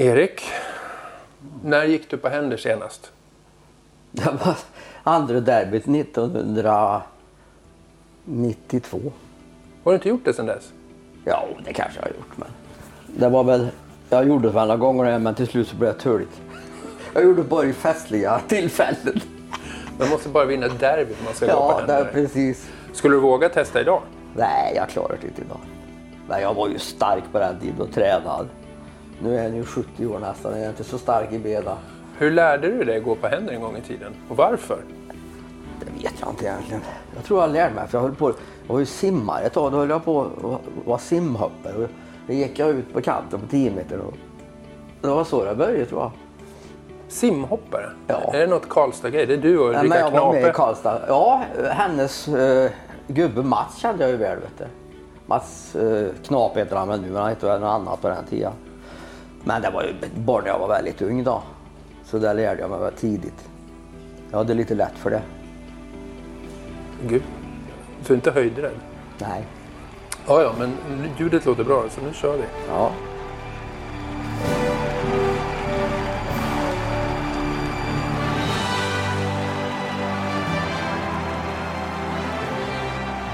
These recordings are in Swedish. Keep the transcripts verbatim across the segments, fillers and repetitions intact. Erik, när gick du på händer senast? Det var andra derbyt nittonhundranittiotvå. Har du inte gjort det sedan dess? Ja, det kanske jag har gjort, men det var väl, jag gjorde det för alla gånger, men till slut så blev jag törligt. Jag gjorde bara i festliga tillfällen. Man måste bara vinna ett derby om man ska ja, gå på händer. Ja, precis. Skulle du våga testa idag? Nej, jag klarar det inte idag. Nej, jag var ju stark på den tiden och tränad. Nu är jag ju sjuttio år nästan, jag är inte så stark i bena. Hur lärde du dig att gå på händer en gång i tiden? Och varför? Det vet jag inte egentligen. Jag tror jag lärde mig, för jag höll på, jag var ju simmare ett tag, då höll jag på att vara simhoppare. Då gick jag ut på kanten på tio meter. Och det var så det började, tror jag. Simhoppare? Ja. Är det något Karlstad-grej? Det är du och Ulrika Knape? Jag var med i Karlstad. Ja, hennes eh, gubbe Mats kände jag ju väl, vet du. Mats eh, Knape heter han nu, men han hette något annat på den tiden. Men det var ju bara när jag var väldigt ung då. Så där lärde jag mig väl tidigt. Jag hade lite lätt för det. Gud, så inte höjdrädd? Nej. Ja, ja, men ljudet låter bra, så nu kör vi. Ja.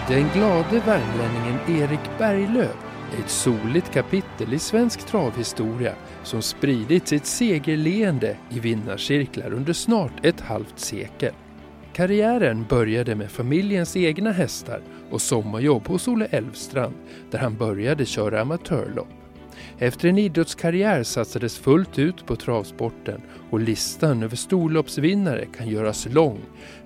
Den glade värmlänningen Erik Berglöf. Ett soligt kapitel i svensk travhistoria som spridit sitt segerleende i vinnarcirklar under snart ett halvt sekel. Karriären började med familjens egna hästar och sommarjobb hos Olle Elvestrand där han började köra amatörlopp. Efter en idrottskarriär satsades fullt ut på travsporten och listan över storloppsvinnare kan göras lång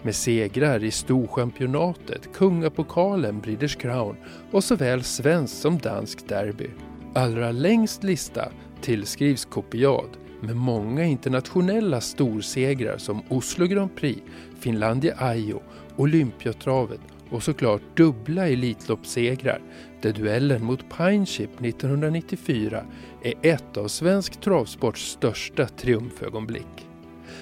med segrar i Storchampionatet, Kungapokalen, British Crown och såväl svensk som dansk derby. Allra längst lista tillskrivs Copiad med många internationella storsegrar som Oslo Grand Prix, Finlandia Ajo, Olympiatravet och såklart dubbla Elitloppsegrar där duellen mot Pine Ship nittonhundranittiofyra är ett av svensk travsports största triumfögonblick.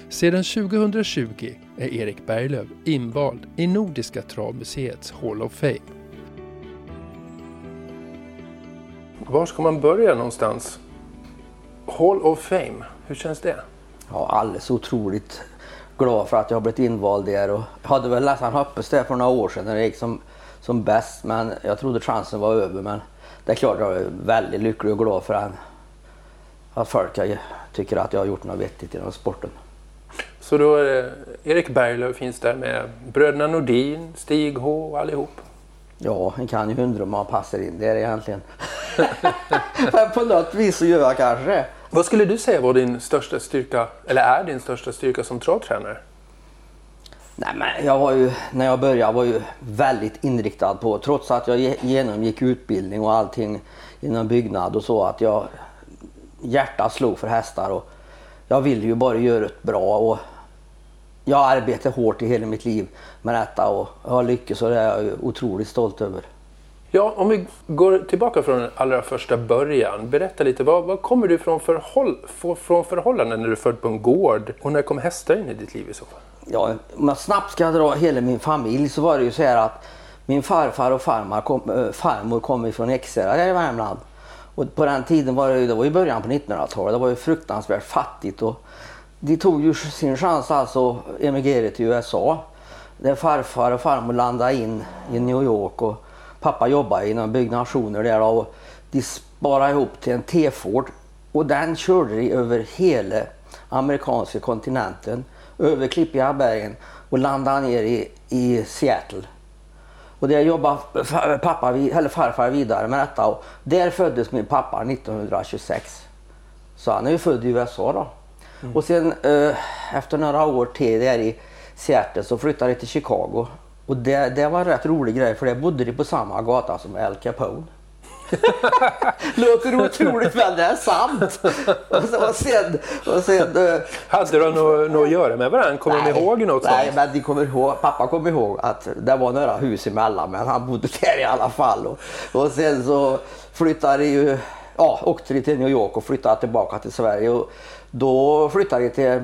Sedan tjugotjugo är Erik Berglöf invald i Nordiska travmuseets Hall of Fame. Var ska man börja någonstans? Hall of Fame, hur känns det? Ja, alldeles otroligt glad för att jag har blivit invald där, och jag hade väl nästan hoppats det för några år sedan när det gick som, som bäst, men jag trodde chansen var över, men det är klart jag är väldigt lycklig och glad för att, att folk jag tycker att jag har gjort något vettigt i den här sporten. Så då är det Erik Berglöf finns där med Bröderna Nordin, Stig H och allihop? Ja, han kan ju hundra om man passar in där egentligen. Men på något vis så gör jag kanske. Vad skulle du säga var din största styrka, eller är din största styrka som travtränare? Nej, men jag var ju, när jag började var ju väldigt inriktad på, trots att jag genomgick utbildning och allting inom byggnad och så, att jag hjärtat slog för hästar och jag ville ju bara göra det bra, och jag arbetade hårt i hela mitt liv med detta och har lyckats, och det är jag otroligt stolt över. Ja, om vi går tillbaka från den allra första början. Berätta lite, vad, vad kommer du från, förhåll, för, från förhållanden när du född på en gård? Och när kom hästar in i ditt liv i så fall? Ja, om jag snabbt ska dra hela min familj så var det ju så här att min farfar och farmor kom, farmor kom från Ekshärad där i Värmland. Och på den tiden var det, det var ju början på nittonhundratalet, det var ju fruktansvärt fattigt. Och de tog ju sin chans alltså att emigrera till U S A. Där farfar och farmor landade in i New York och pappa jobbade inom byggnationer där, och de sparade ihop till en T-Ford och den körde de över hela amerikanska kontinenten, över klippiga bergen och landade ner i, i Seattle. Och där jobbade pappa, eller farfar vidare med detta, och där föddes min pappa nittonhundratjugosex. Så han är ju född i U S A då. Mm. Och sen eh, efter några år till där i Seattle så flyttade de till Chicago. Och det, det var en rätt rolig grej, för det bodde de på samma gata som Al Capone. Låter otroligt, men det är sant. Och sen, och sen, och sen, hade de något nå att göra med varandra? Kommer nej, ni ihåg något sånt? Nej, men de kommer ihåg, pappa kommer ihåg att det var några hus emellan, men han bodde där i alla fall. Och, och sen så flyttade de ju, ja, åkte de till New York och flyttade tillbaka till Sverige. Och då flyttade de till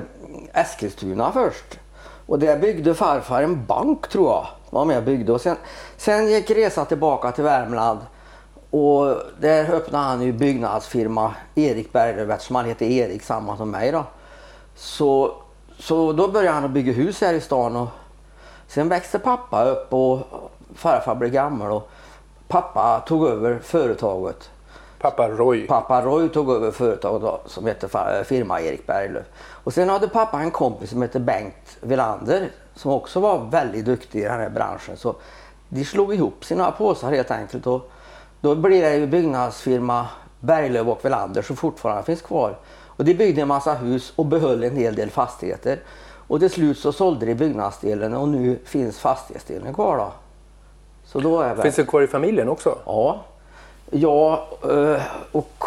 Eskilstuna först. Och där byggde farfar en bank, tror jag. Var med byggde. Och sen, sen gick resan tillbaka till Värmland. Och där öppnade han ju byggnadsfirma Erik Berglöf, som han heter Erik, samma som mig då. Så, så då började han att bygga hus här i stan. Och sen växte pappa upp och farfar blev gammal och pappa tog över företaget. Pappa Roy. Pappa Roy tog över företaget då, som heter firma Erik Berglöf. Och sen hade pappa en kompis som heter Bengt Willander, som också var väldigt duktig i den här branschen. Så de slog ihop sina påsar helt enkelt och då blir det ju byggnadsfirma Berglöf och Willander som fortfarande finns kvar. Och de byggde en massa hus och behöll en hel del fastigheter. Och till slut så sålde de byggnadsdelen och nu finns fastighetsdelen kvar då. Så då är det... Finns det kvar i familjen också? Ja. Ja, och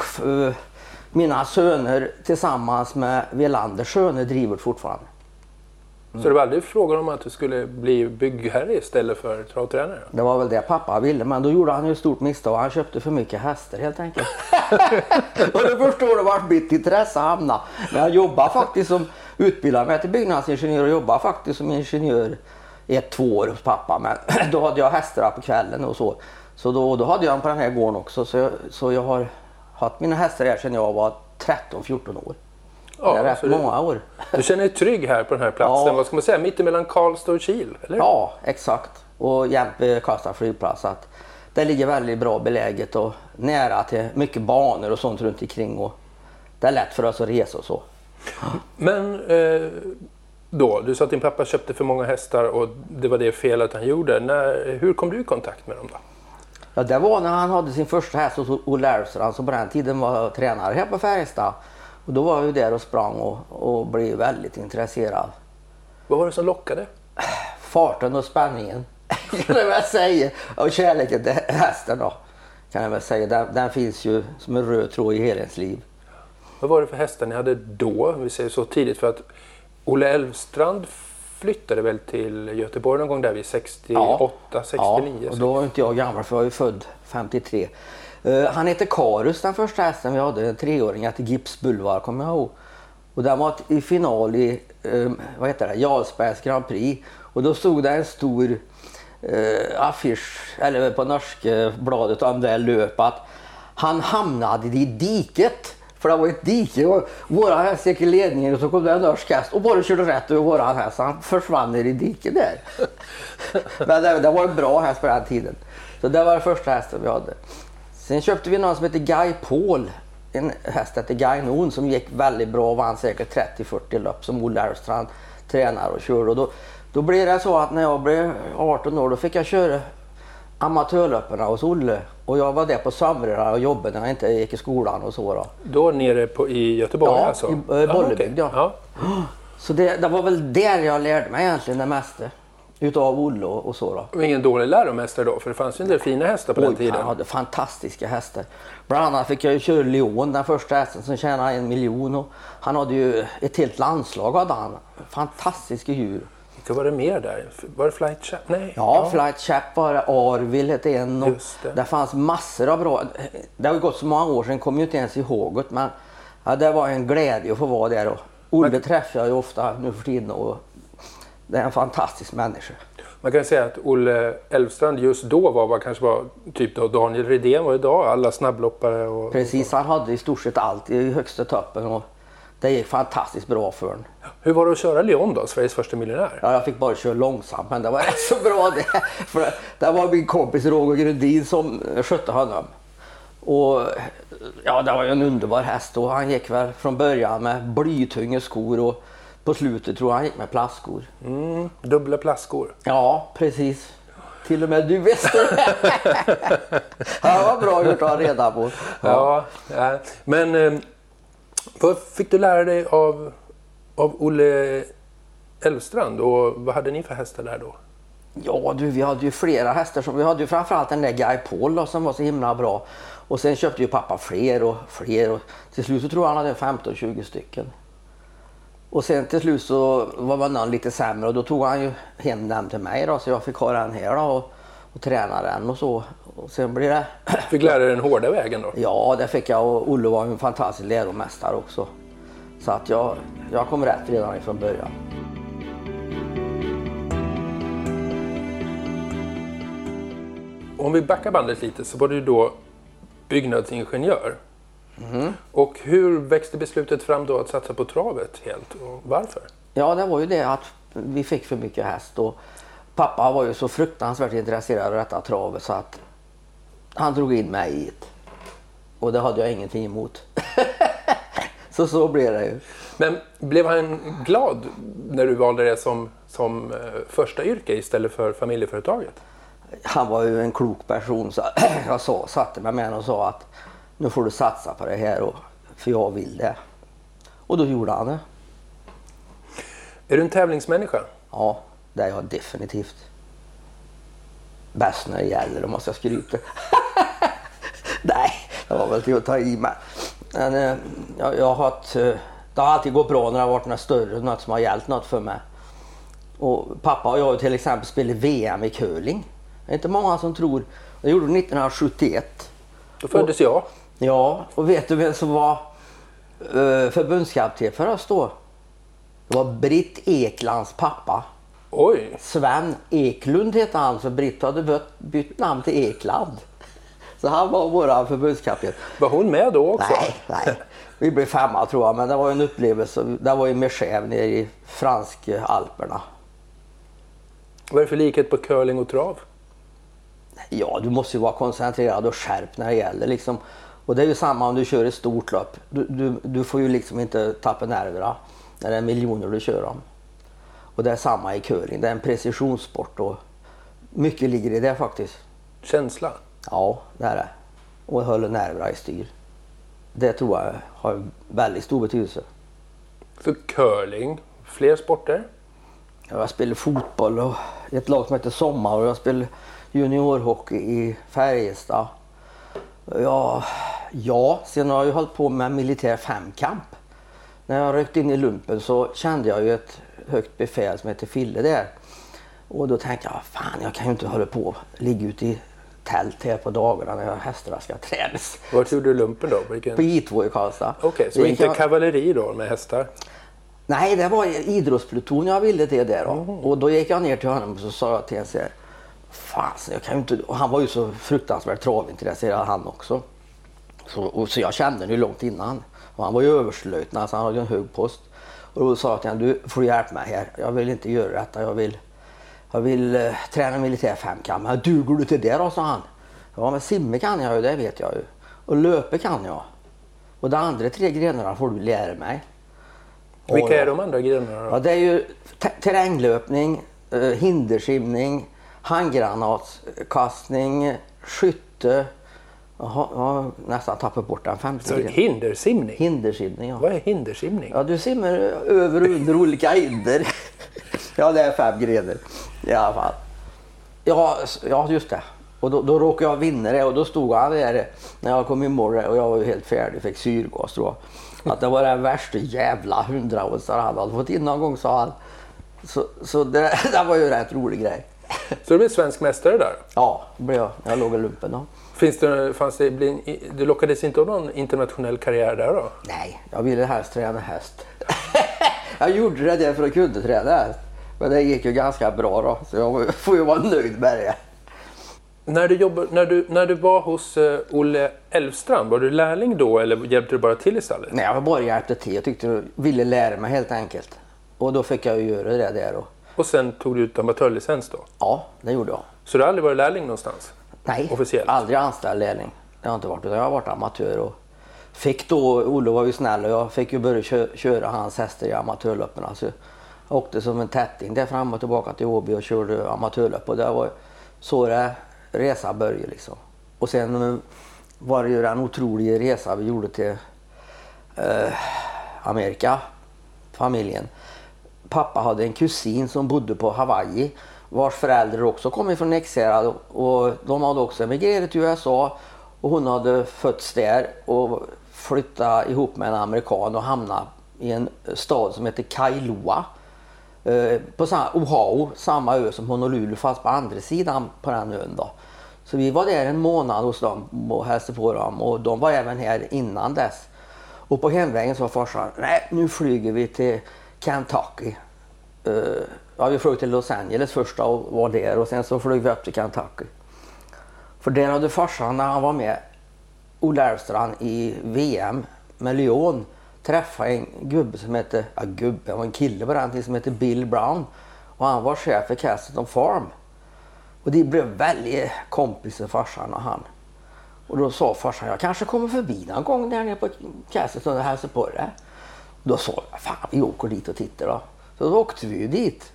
mina söner tillsammans med Willanders söner driver fortfarande. Mm. Så det var aldrig frågan om att du skulle bli byggherre istället för travtränare? Det var väl det pappa ville, men då gjorde han ju ett stort misstag. Han köpte för mycket hästar helt enkelt. Och då förstår du vart mitt intresse hamnade. Men jag jobbar faktiskt som utbildare mig till byggnadsingenjör och jobbar faktiskt som ingenjör i ett två år hos pappa. Men då hade jag hästar på kvällen och så. Så då, då hade jag dem på den här gården också. Så jag, så jag har haft mina hästar här sedan jag var tretton fjorton år. Ja, det är rätt många år. Du känner dig trygg här på den här platsen. Ja. Vad ska man säga? Mitt emellan Karlstad och Kil, eller? Ja, exakt. Och jämte Karlstad flygplats. Att det ligger väldigt bra beläget och nära till mycket banor och sånt runt omkring. Och det är lätt för oss att resa och så. Men eh, då, du sa att din pappa köpte för många hästar och det var det fel att han gjorde. När, hur kom du i kontakt med dem då? Ja, det var när han hade sin första häst hos Olle Elvestrand som på den tiden var tränare här på Färjestad. Och då var jag ju där och sprang och, och blev väldigt intresserad. Vad var det som lockade? Farten och spänningen. Kan jag väl säga. Och kärleken till hästen då. Kan jag väl säga. Den, den finns ju som en röd tråd i hela ens liv. Vad var det för hästar ni hade då? Vi säger så tidigt för att Olle Elvestrand flyttade väl till Göteborg någon gång där vid sextioåtta, ja, sextionio. Ja, och då var inte jag gammal för jag var ju född femtiotre. Uh, han hette Karus, den första hästen vi hade, en treåring, hette Gips Bulvar, kommer jag ihåg. Och den var i final i um, vad heter det, Jalsbergs Grand Prix. Och då stod det en stor uh, affisch, eller på norska bladet om det löpet, att han hamnade i diket. För det var ett dike och våra häst gick i ledningen och så kom det en norsk häst och bara körde rätt över våra häst. Han försvann ner i diket där. Men det, det var en bra häst på den tiden. Så det var den första hästen vi hade. Sen köpte vi någon som heter Guy Paul, en häst heter Guy Noon som gick väldigt bra och vann säkert trettio fyrtio lopp som Olle Elvestrand tränare och körde. Och då, då blev det så att när jag blev arton år då fick jag köra amatörlöpparna hos Olle och jag var där på somrarna och jobbade när jag inte gick i skolan och så då. Då nere på, i Göteborg ja, alltså? I, eh, Bollebygd, ah, okay. Ja. Ja. Så det, det var väl där jag lärde mig egentligen det mesta. Utav Olle och så då. Och ingen dålig läromhästare då, för det fanns ju en del fina hästar på Oj, den tiden. Han hade fantastiska hästar. Bland annat fick jag ju köra Leon, den första hästen som tjänade en miljon. Och han hade ju ett helt landslag hade han. Fantastiska djur. Vilka var det mer där? Var det Flightchap? Nej. Ja, ja. Flightchap var det. Arvill hette en. Och det. Där fanns massor av bra... Det har ju gått så många år sedan, kom ju inte ens ihåg det. Men ja, det var en glädje att få vara där. Olle men... träffar jag ju ofta nu för tiden och... Det är en fantastisk människa. Man kan säga att Olle Elvestrand just då var, var kanske var typ då Daniel Redén var idag, alla snabbloppare och precis, han hade i stort sett allt i högsta toppen och det gick fantastiskt bra för honom. Hur var det att köra Leon då, Sveriges första miljonär? Ja, jag fick bara köra långsamt men det var rätt så bra det. För det var min kompis Roger Grundy som skötte honom. Och ja, det var ju en underbar häst och han gick väl från början med blytunga skor och på slutet tror jag han gick med plastskor. Mm, dubbla plastskor. Ja, precis. Till och med du visste det. Ja, vad bra gjort att ha reda på. Ja. Ja, men vad fick du lära dig av, av Olle Elvestrand och vad hade ni för hästar där då? Ja, du, vi hade ju flera hästar. Som, vi hade ju framförallt den där Guy Paul då, som var så himla bra. Och sen köpte ju pappa fler och fler. Och till slut så tror jag han hade femton tjugo stycken. Och sen till slut så var någon lite sämre och då tog han ju hem den till mig då, så jag fick ha den här då och, och träna den och så. Och sen blir det... Fick lära dig den hårda vägen då? Ja, det fick jag och Olle var en fantastisk läromästare också. Så att jag, jag kom rätt redan från början. Om vi backar bandet lite så var du då byggnadsingenjör. Mm. Och hur växte beslutet fram då att satsa på travet helt och varför? Ja, det var ju det att vi fick för mycket häst och pappa var ju så fruktansvärt intresserad av detta travet så att han drog in mig i det. Och det hade jag ingenting emot. så så blev det ju. Men blev han glad när du valde det som, som första yrke istället för familjeföretaget? Han var ju en klok person så jag sa, satte mig med honom och sa att nu får du satsa på det här och, för jag vill det. Och då gjorde han det. Är du en tävlingsmänniska? Ja, det är jag definitivt. Bäst när det gäller, då måste jag skryta. Nej, det var väl till att ta i mig. Men eh, jag, jag har ett, det har alltid gått bra när det har varit något större, något som har hjälpt något för mig. Och pappa och jag till exempel spelade V M i curling. Det är inte många som tror. Det gjorde nittonhundrasjuttioett. Då föddes och, jag. Ja, och vet du vem som var eh, förbundskapten för oss då? Det var Britt Eklands pappa. Oj. Sven Eklund hette han, för Britt hade bytt, bytt namn till Ekland. Så han var vår förbundskapten. Var hon med då också? Nej, nej. Vi blev femma tror jag, men det var en upplevelse. Det var ju Merchev nere i franska Alperna. Vad är det för likhet på curling och trav? Ja, du måste ju vara koncentrerad och skärp när det gäller. Liksom. Och det är ju samma om du kör ett stort lopp. Du, du, du får ju liksom inte tappa nerverna när det är miljoner du kör om. Och det är samma i curling. Det är en precisionssport och mycket ligger i det faktiskt. Känsla? Ja, det är det. Och hålla nerverna i styr. Det tror jag har väldigt stor betydelse. För curling, fler sporter? Jag spelar fotboll och ett lag som heter Sommar och jag spelar juniorhockey i Färjestad. Ja, ja, sen har jag ju hållit på med militär femkamp. När jag ryckte in i lumpen så kände jag ju ett högt befäl som heter Fille där. Och då tänkte jag, fan jag kan ju inte hålla på ligga ute i tält här på dagarna när jag hästarna ska tränas. Vart gjorde du lumpen då? Vilken... På I två i Karlstad. Okej, okay, så inte jag... kavalleri då med hästar? Nej, det var idrottspluton jag ville till där då. Mm. Och då gick jag ner till honom och så sa jag till honom så här, fan, jag kan ju inte... Och han var ju så fruktansvärt travintresserad han också. Så, och så jag kände nu långt innan. Och han var ju överslöjtnad så han hade en hög post. Och då sa jag till honom, du får hjälpa mig här. Jag vill inte göra detta, jag vill... Jag vill eh, träna militär femkamp. Men duger du till det då, sa han. Ja, men simme kan jag ju, det vet jag ju. Och löpe kan jag. Och de andra tre grenarna får du lära mig. Och vilka är de andra grenarna då? Ja, det är ju t- terränglöpning, eh, hinderskimning, handgranatskastning, skytte. Jaha, jag nästan tappar bort den femte grejen. Hindersimning? Hindersimning, ja. Vad är hindersimning? Ja, du simmar över och under olika hinder. Ja, det är fem grejer i alla fall. Ja, ja just det. Och då, då råkade jag vinna det och då stod han där när jag kom i morgon och jag var ju helt färdig, fick syrgas då. Att det var den värsta jävla hundraåsar han hade fått in någon gång, sa han. Så, så det, det var ju en rätt rolig grej. Så du blev svensk mästare där? Ja, det blev jag. Jag låg i lumpen då. Finns det, fanns det, du lockades inte av någon internationell karriär där då? Nej, jag ville helst träna häst. Jag gjorde det där för att kunde träna häst. Men det gick ju ganska bra då, så jag får ju vara nöjd med det. När du, jobb, när du, när du var hos uh, Olle Elvestrand, var du lärling då eller hjälpte du bara till i stallet? Nej, jag bara hjälpte till. Jag tyckte jag ville lära mig helt enkelt. Och då fick jag ju göra det där då. Och sen tog du ut amatörlicens då? Ja, det gjorde jag. Så du har aldrig varit lärling någonstans? Nej, officiellt. Aldrig anställd lärling. Jag har inte varit, utan jag har varit amatör och fick då, Olle var ju snäll och jag fick ju börja kö- köra hans hästar i amatörlöppen alltså. Jag åkte som en tätting där fram och tillbaka till Åby och körde amatörlöp och där var så det resa började liksom. Och sen var det ju den otroliga resa vi gjorde till eh, Amerika, familjen. Pappa hade en kusin som bodde på Hawaii vars föräldrar också kom ifrån Nexera och de hade också emigrerat till U S A och hon hade fötts där och flyttat ihop med en amerikan och hamnade i en stad som heter Kailua på Oahu, samma ö som Honolulu fast på andra sidan på den ön då. Så vi var där en månad hos dem och hälsade på dem och de var även här innan dess. Och på hemvägen så var farsan, nej nu flyger vi till Kentucky. Ja, vi flög till Los Angeles första och var där och sen så flög vi upp till Kentucky. För där hade farsan när han var med Olle Elvestrand i V M med Leon träffade en gubbe som hette, ja gubbe, var en kille på den tiden som hette Bill Brown. Och han var chef för Castleton Farm. Och de blev väldigt kompisar, farsan och han. Och då sa farsan, jag kanske kommer förbi någon gång där nere på Castleton och hälsar på det. Och då sa jag, fan vi åker dit och tittar då. Så då åkte vi ju dit.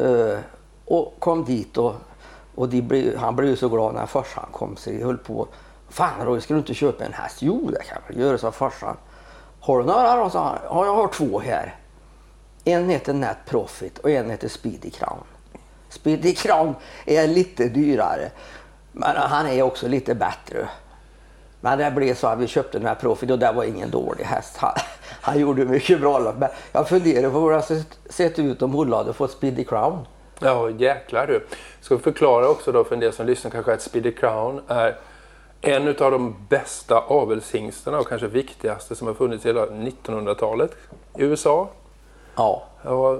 Uh, och kom dit och, och de blev, han blev ju så glad när farsan kom så de höll på. Fan Roger, ska du inte köpa en häst? Jo, det kan jag göra, sa farsan. Har du några då? Sa han. Ja, jag har två här. En heter Net Profit och en heter Speedy Crown. Speedy Crown är lite dyrare. Men han är också lite bättre. Men det blev så att vi köpte den här Profit och det var ingen dålig häst. Han, han gjorde mycket bra lopp. Men jag funderar på hur det hade sett ut om Olle hade fått Speedy Crown. Ja, jäklar du. Ska vi förklara också då för en del som lyssnar kanske att Speedy Crown är en av de bästa avelshingsterna och kanske viktigaste som har funnits hela nittonhundratalet i U S A. Ja. Och,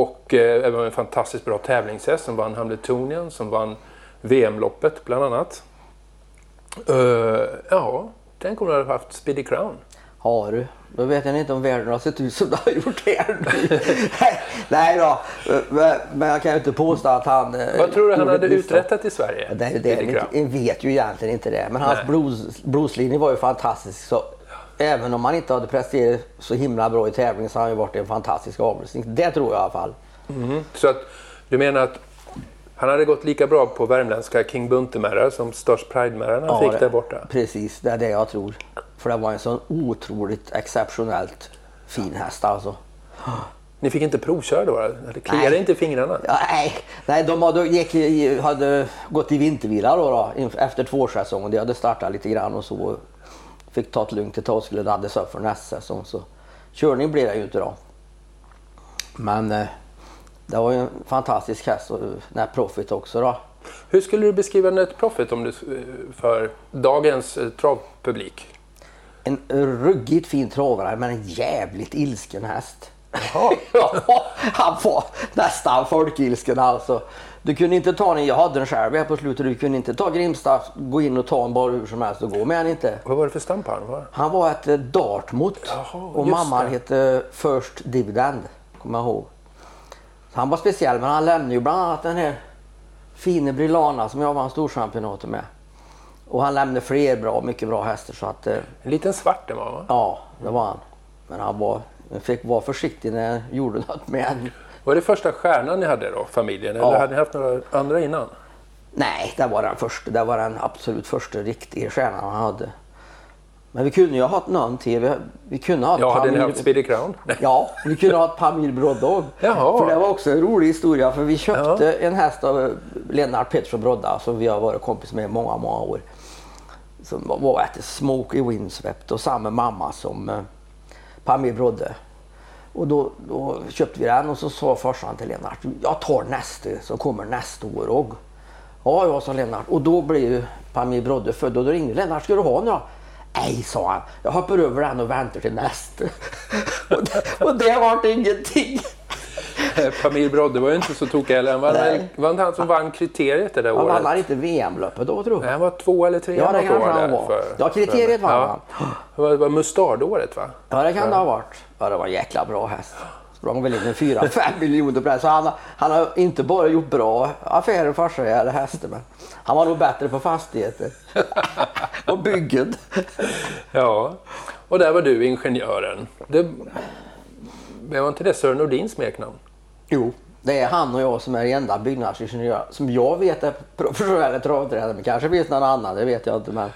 och även en fantastiskt bra tävlingshäst som vann Hamiltonian, som vann V M-loppet bland annat. Uh, ja, den kommer att ha haft Speedy Crown. Har du? Då vet jag inte om världen har sett ut som det har gjort här. Nej då, men, men jag kan ju inte påstå att han... Vad tror du han hade uträttat i Sverige? Det, det, jag vet ju egentligen inte det. Men hans blues, blueslinje var ju fantastisk. Så även om han inte hade presterat så himla bra i tävlingen så har han ju varit en fantastisk avlösning. Det tror jag i alla fall. Mm. Så att du menar att han hade gått lika bra på värmländska King Buntemärra som Stars Pride-märran han ja, fick det, där borta? Precis, det är det jag tror. För det var en sån otroligt exceptionellt fin häst alltså. Ni fick inte provköra då? Det kliade inte fingrarna? Ja, nej, nej, de hade, gick, hade gått i vintervila då, då efter tvåårssäsongen. De hade startat lite grann och så fick ta ett lugnt till tag skulle laddas upp för nästa säsong. Så körning blev det ju inte då. Men eh, det var ju en fantastisk häst och Net Profit också då. Hur skulle du beskriva Net Profit om du, för dagens eh, travpublik? En ruggigt fin travare men en jävligt ilsken häst. Jaha. Han var nästan folkilsken alltså. Du kunde inte ta den, jag hade den själv här på slutet. Du kunde inte ta Grimstad, gå in och ta en bara hur som helst och gå med han inte. Vad var det för stamp han var? Han var ett Dartmouth. Jaha, och mamman det. Hette First Dividend, kommer jag ihåg. Så han var speciell men han lämnade ju bland annat den här fine Brillana som jag var en stor championat med. Och han lämnade fler bra, mycket bra hästar så att... Eh, en liten svart det var va? Ja, det var han. Men han var, fick vara försiktig när han gjorde något med han. Var det första stjärnan ni hade då, familjen? Ja. Eller hade ni haft några andra innan? Nej, det var den första. Det var den absolut första riktiga stjärnan han hade. Men vi kunde ju ha haft någon till. Vi, vi kunde ha haft... Ja, hade ni haft Speedy Crown? Ja, vi kunde ha haft Pamirbrodde. Jaha. För det var också en rolig historia. För vi köpte ja. en häst av Lennart Pettersson Brodda som vi har varit kompis med i många, många år. Som var ett Smoky Windswept och samma mamma som eh, Pamirbrodde. Och då, då köpte vi den och så sa farsan till Lennart, jag tar nästa så kommer nästa år. Och, ja, jag sa Lennart. Och då blev ju Pamirbrodde född och då ringde Lennart, ska du ha några? Nej, sa han. Jag hoppar över den och väntar till nästa. och, det, och det var ingenting. Pamirbrodde var ju inte så tokig heller. Han vann han som vann kriteriet det där han året. Han vann inte V M-löpet då tror jag. Nej, han var två eller tre. Ja, det kan han vara. För, ja, kriteriet vann ja. han. Det var, var mustardåret va? Ja, det kan för... det ha varit. Ja, det var en jäkla bra häst. Sprang väl in med fyra fem miljoner på det. Så han, han har inte bara gjort bra affärer för sig eller hästar. Men han var nog bättre på fastigheter. och byggen. ja, och där var du ingenjören. Det... Men var inte det Sören Nordins smeknamn? Jo, det är han och jag som är enda byggnadsingenjör som jag vet är professionella travtränare, men kanske finns någon annan, det vet jag inte. Men...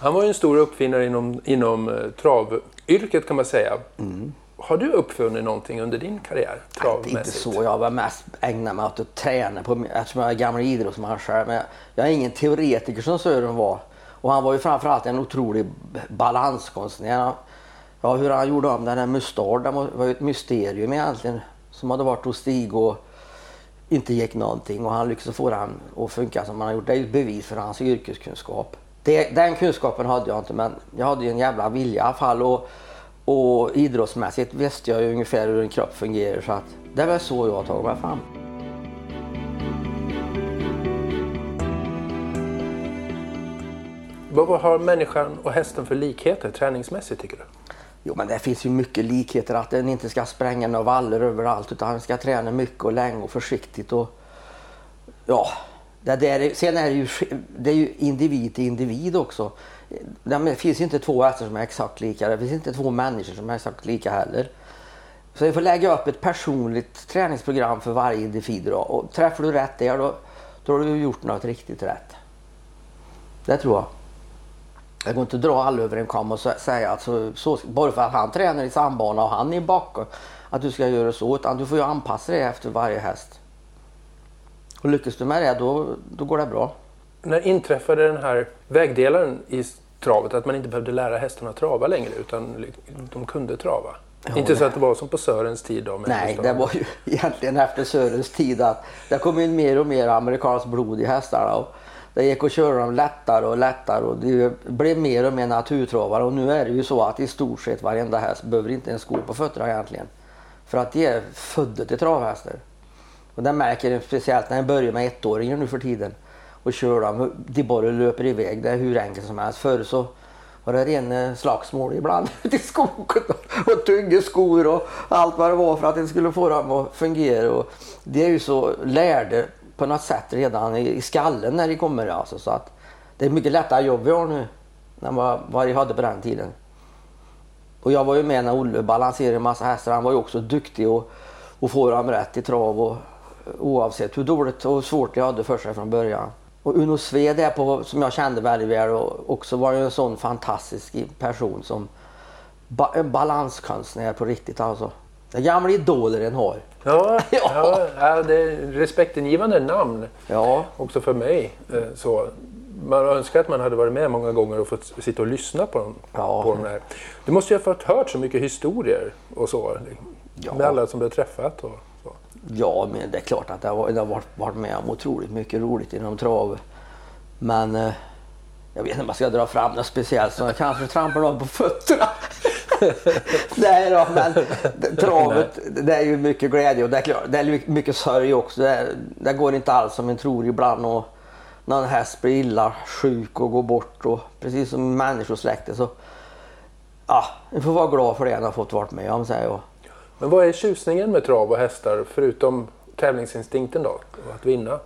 Han var ju en stor uppfinnare inom, inom travyrket kan man säga. Mm. Har du uppfunnit någonting under din karriär travmässigt? Inte så, jag var mest ägnad mig åt att träna på, eftersom jag är gammal idrottsmänniska. Men jag är ingen teoretiker som Sören var. Och han var ju framförallt en otrolig balanskonstnär. Ja, hur han gjorde om den här mustarden var ju ett mysterium egentligen som hade varit hos Stig och inte gick någonting och han lyckades få den att funka som han har gjort. Det är ju ett bevis för hans yrkeskunskap. Det, den kunskapen hade jag inte men jag hade ju en jävla vilja i alla fall och, och idrottsmässigt visste jag ju ungefär hur en kropp fungerar så att det var så jag tog mig fram. Vad har människan och hästen för likheter träningsmässigt, tycker du? Jo, men det finns ju mycket likheter, att den inte ska spränga några valler överallt, utan den ska träna mycket och länge och försiktigt. Och ja, det där är, sen är det, ju, det är ju individ till individ också. Det finns ju inte två hästar som är exakt lika, det finns inte två människor som är exakt lika heller. Så vi får lägga upp ett personligt träningsprogram för varje individ då. Och träffar du rätt där, då, då har du gjort något riktigt rätt. Det tror jag. Jag går inte att dra alla över en kam och säga att så, så, bara för att han tränar i sambana och han är bakom, att du ska göra så, utan du får ju anpassa dig efter varje häst. Och lyckas du med det, då, då går det bra. När inträffade den här vägdelaren i travet att man inte behövde lära hästarna att trava längre, utan de kunde trava? Ja, inte så att det var som på Sörens tid då? Nej, förstånd. Det var ju egentligen efter Sörens tid att det kom in mer och mer amerikanskt blod i hästarna. Och det gick att köra dem lättare och lättare och det blev mer och mer naturtravare. Och nu är det ju så att i stort sett varenda häst behöver inte en sko på fötterna egentligen. För att det är födda till travhästar. Och det märker jag speciellt när jag börjar med ettåringar nu för tiden. Och kör dem, de bara löper iväg, det är hur enkelt som helst. Förr så var det rena slagsmål ibland ute i skogen och tunga skor och allt vad det var för att den skulle få dem att fungera. Och det är ju så lärde på något sätt redan i skallen när det kommer. Alltså, så att det är mycket lättare jobb vi har nu än vad jag hade på den tiden. Och jag var ju med när Olle balanserade en massa hästar. Han var ju också duktig och, och få dem rätt i trav och, oavsett hur dåligt och svårt jag hade för sig från början. Och Uno Sved är på, som jag kände väldigt väl, och också var ju en sån fantastisk person som ba- en balanskonstnär på riktigt alltså. Den gamla idoler den har. Ja, ja. ja det är respektingivande namn ja. Också för mig. Så man önskar att man hade varit med många gånger och fått sitta och lyssna på dem. Ja. På dem här. Du måste ju ha fått hört så mycket historier och så. Ja. Med alla som du har träffat och så. Ja, men det är klart att jag har varit med om otroligt mycket roligt inom trav. Men jag vet inte om jag ska dra fram något speciellt så jag kanske trampar någon på fötterna. Nej då, men travet, det är ju mycket glädje och det är, klart, det är mycket sörj också. Det, är, det går inte alls som en tror ibland och någon häst blir illa, sjuk och går bort. Och precis som människosläktet så ja, man får vara glad för det man har fått vara med om. Säger. Men vad är tjusningen med trav och hästar förutom tävlingsinstinkten då? Att vinna?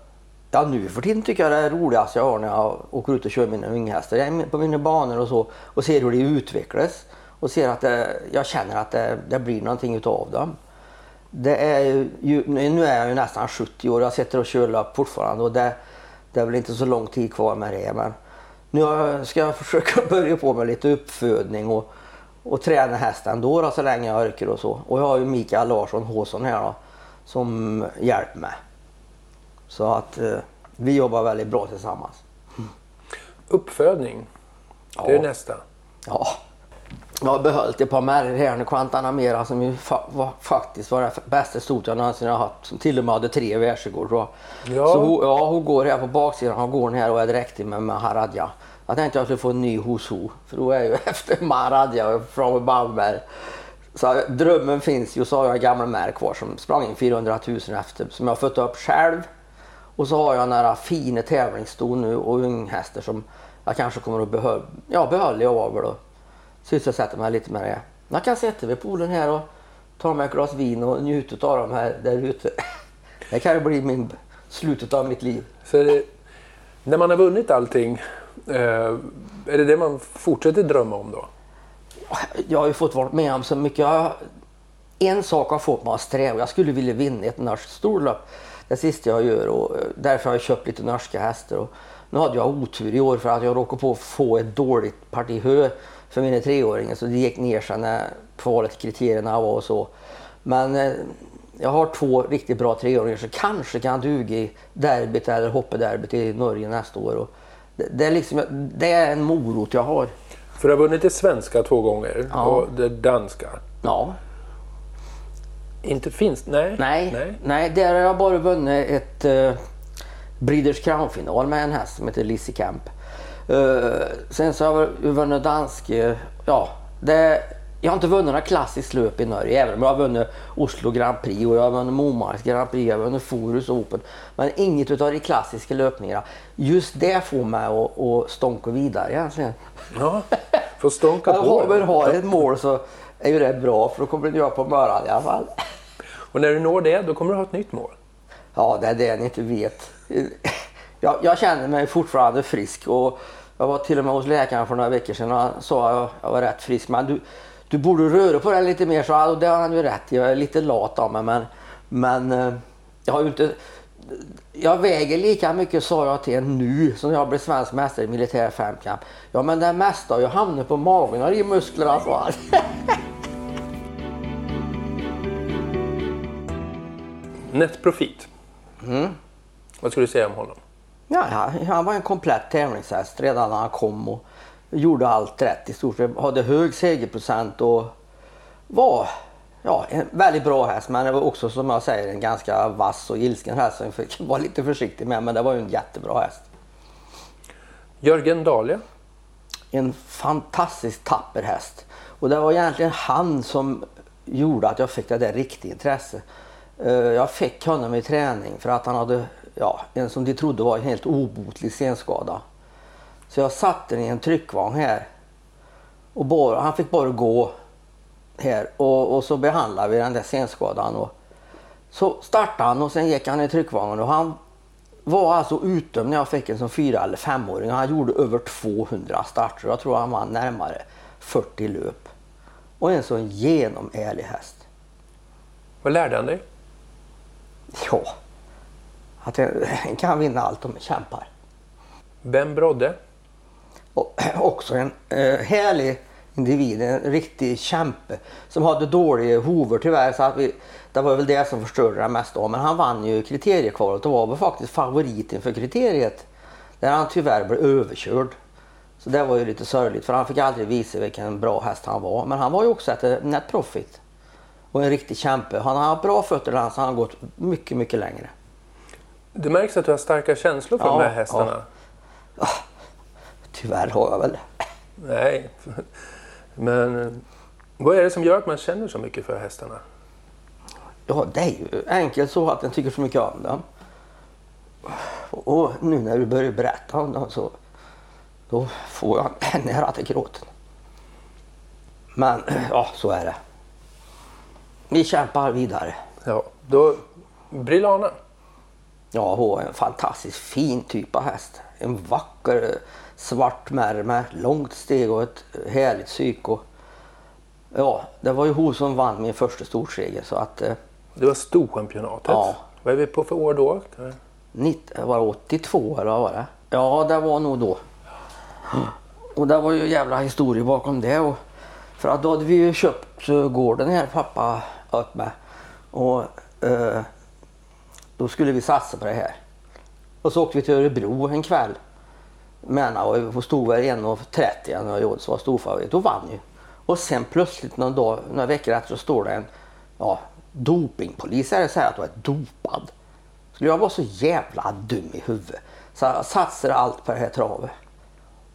Ja, nu för tiden tycker jag det är roligast jag har när jag åker ut och kör mina unghästar. Jag är på mina banor och så och ser hur det utvecklas. Och ser att det, jag känner att det, det blir någonting utav dem. Det är ju, nu är jag ju nästan sjuttio år. Jag sitter och kör upp fortfarande. Och det, det är väl inte så lång tid kvar med det. Men nu ska jag försöka börja på med lite uppfödning. Och, och träna hästen då, då så länge jag orkar och så. Och jag har ju Mikael Larsson Håsson här då. Som hjälper mig. Så att eh, vi jobbar väldigt bra tillsammans. Mm. Uppfödning. Det är ja. Nästa. Ja. Jag har behållit ett par märker här nu, Quantanamera, som ju fa- var, faktiskt var det bästa stort jag någonsin har haft. Som till och med hade tre världsrekord tror jag. Ja. Så hon, ja, hon går här på baksidan, hon går här och är direkt i med Maharadja. Jag tänkte att jag skulle få en ny Hoso, för då är jag ju efter Maharadja från Bamber. Så drömmen finns ju, så har jag en gammal märk kvar som sprang in fyrahundratusen efter, som jag fött upp själv. Och så har jag några fina tävlingsstor nu och unghästar som jag kanske kommer att behöva, ja behålla över då. Sysselsätter mig lite med det. Jag kan sitta vid poolen här och ta mig ett glas vin och njuta av dem här där ute. Det kan ju bli min, slutet av mitt liv. Så det, när man har vunnit allting, är det det man fortsätter drömma om då? Jag har ju fått vara med om så mycket. En sak har fått mig att sträva. Jag skulle vilja vinna ett norskt storlopp. Det sista jag gör, och därför har jag köpt lite norska hästar. Och nu hade jag otur i år för att jag råkade på att få ett dåligt parti hö. För mina treåringar, så det gick ner sig när kvalet kriterierna var och så. Men eh, jag har två riktigt bra treåringar så kanske kan duga i derbyt eller hoppederbyt i Norge nästa år. Och det, det, är liksom, det är en morot jag har. För du har vunnit det svenska två gånger ja. Och det danska. Ja. Inte finns? Nej. Nej, nej. nej där har jag bara vunnit ett eh, Breeders Crown-final med en häst som heter Lizzie Camp. Uh, sen så har vi vunnit dansk, ja, det Jag har inte vunnit några klassiskt löp i Norge, även om jag har vunnit Oslo Grand Prix och jag har vunnit Momarks Grand Prix, jag har vunnit Forus Open. Men inget utav de klassiska löpningarna. Just det får mig att, att stånka vidare egentligen. Ja, för stånka på. Om man har ett mål så är ju det bra, för då kommer du göra på morgonen i alla fall. Och när du når det, då kommer du ha ett nytt mål. Ja, det är det ni inte vet. Jag, jag känner mig fortfarande frisk och jag var till och med hos läkaren för några veckor sedan och han sa att jag var rätt frisk. Men du, du borde röra på dig lite mer, så ja, det har han ju rätt. Jag är lite lat av mig, men, men jag har ju inte... Jag väger lika mycket, sa jag till nu, som jag blev svensk mästare i militär femkamp. Ja, men det mesta jag hamnar på magen och i musklerna så. Net Profit. Mm. Vad skulle du säga om honom? Ja, han var en komplett tävlingshäst redan när han kom och gjorde allt rätt i stort sett. Hade hög segerprocent och var ja, en väldigt bra häst, men det var också, som jag säger, en ganska vass och ilsken häst som jag var lite försiktig med, men det var ju en jättebra häst. Jörgen Dahlia? En fantastiskt tapper häst. Och det var egentligen han som gjorde att jag fick det där riktiga intresse. Jag fick honom i träning för att han hade ja, en som de trodde var en helt obotlig senskada. Så jag satte den i en tryckvagn här. Och bara, han fick bara gå här och, och så behandlade vi den där senskadan. Och så startade han och sen gick han i tryckvagnen. Och han var alltså utdömd när jag fick en som fyra- eller femåring. Han gjorde över tvåhundra starter. Jag tror han var närmare fyrtio löp. Och en sån genomärlig häst. Vad lärde han dig? Ja, att han kan vinna allt om han kämpar. Pamirbrodde? Också en eh, härlig individ, en riktig kämpe som hade dåliga hover tyvärr, så att vi, det var väl det som förstörde det mest av. Men han vann ju kriteriekvalet och var väl faktiskt favoriten för kriteriet, där han tyvärr blev överkörd. Så det var ju lite sörligt, för han fick aldrig visa vilken bra häst han var. Men han var ju också ett Net Profit. Och en riktig kämpe. Han har bra fötter där, så han har gått mycket, mycket längre. Du märks att du har starka känslor för ja, de här hästarna. Ja. Tyvärr har jag väl. Nej. Men vad är det som gör att man känner så mycket för hästarna? Ja, det är ju enkelt så att jag tycker så mycket om dem. Och nu när du börjar berätta om dem så då får jag en nära till gråten. Men ja, så är det. Vi kämpar vidare. Ja, då Brillana. Ja, hon är en fantastiskt fin typ av häst. En vacker svart märr med långt steg och ett härligt psyko. Ja, det var ju hon som vann min första storseger, så att eh, det var storchampionatet. Ja. Vad är vi på för år då? nitton, var det åttiotvå eller var det? Ja, det var nog då. Mm. Och det var ju jävla historia bakom det, och för att då hade vi ju köpt gården här pappa åt mig. Och eh, då skulle vi satsa på det här. Och så åkte vi till Örebro en kväll. Men jag stod väl en och trettio när jag gjorde, så var storfavorit. Då vann ju. Och sen plötsligt någon dag, några veckor efter, så står det en ja, dopingpolis här och säger att jag är dopad. Så jag var så jävla dum i huvudet. Så jag satsade allt på det här travet.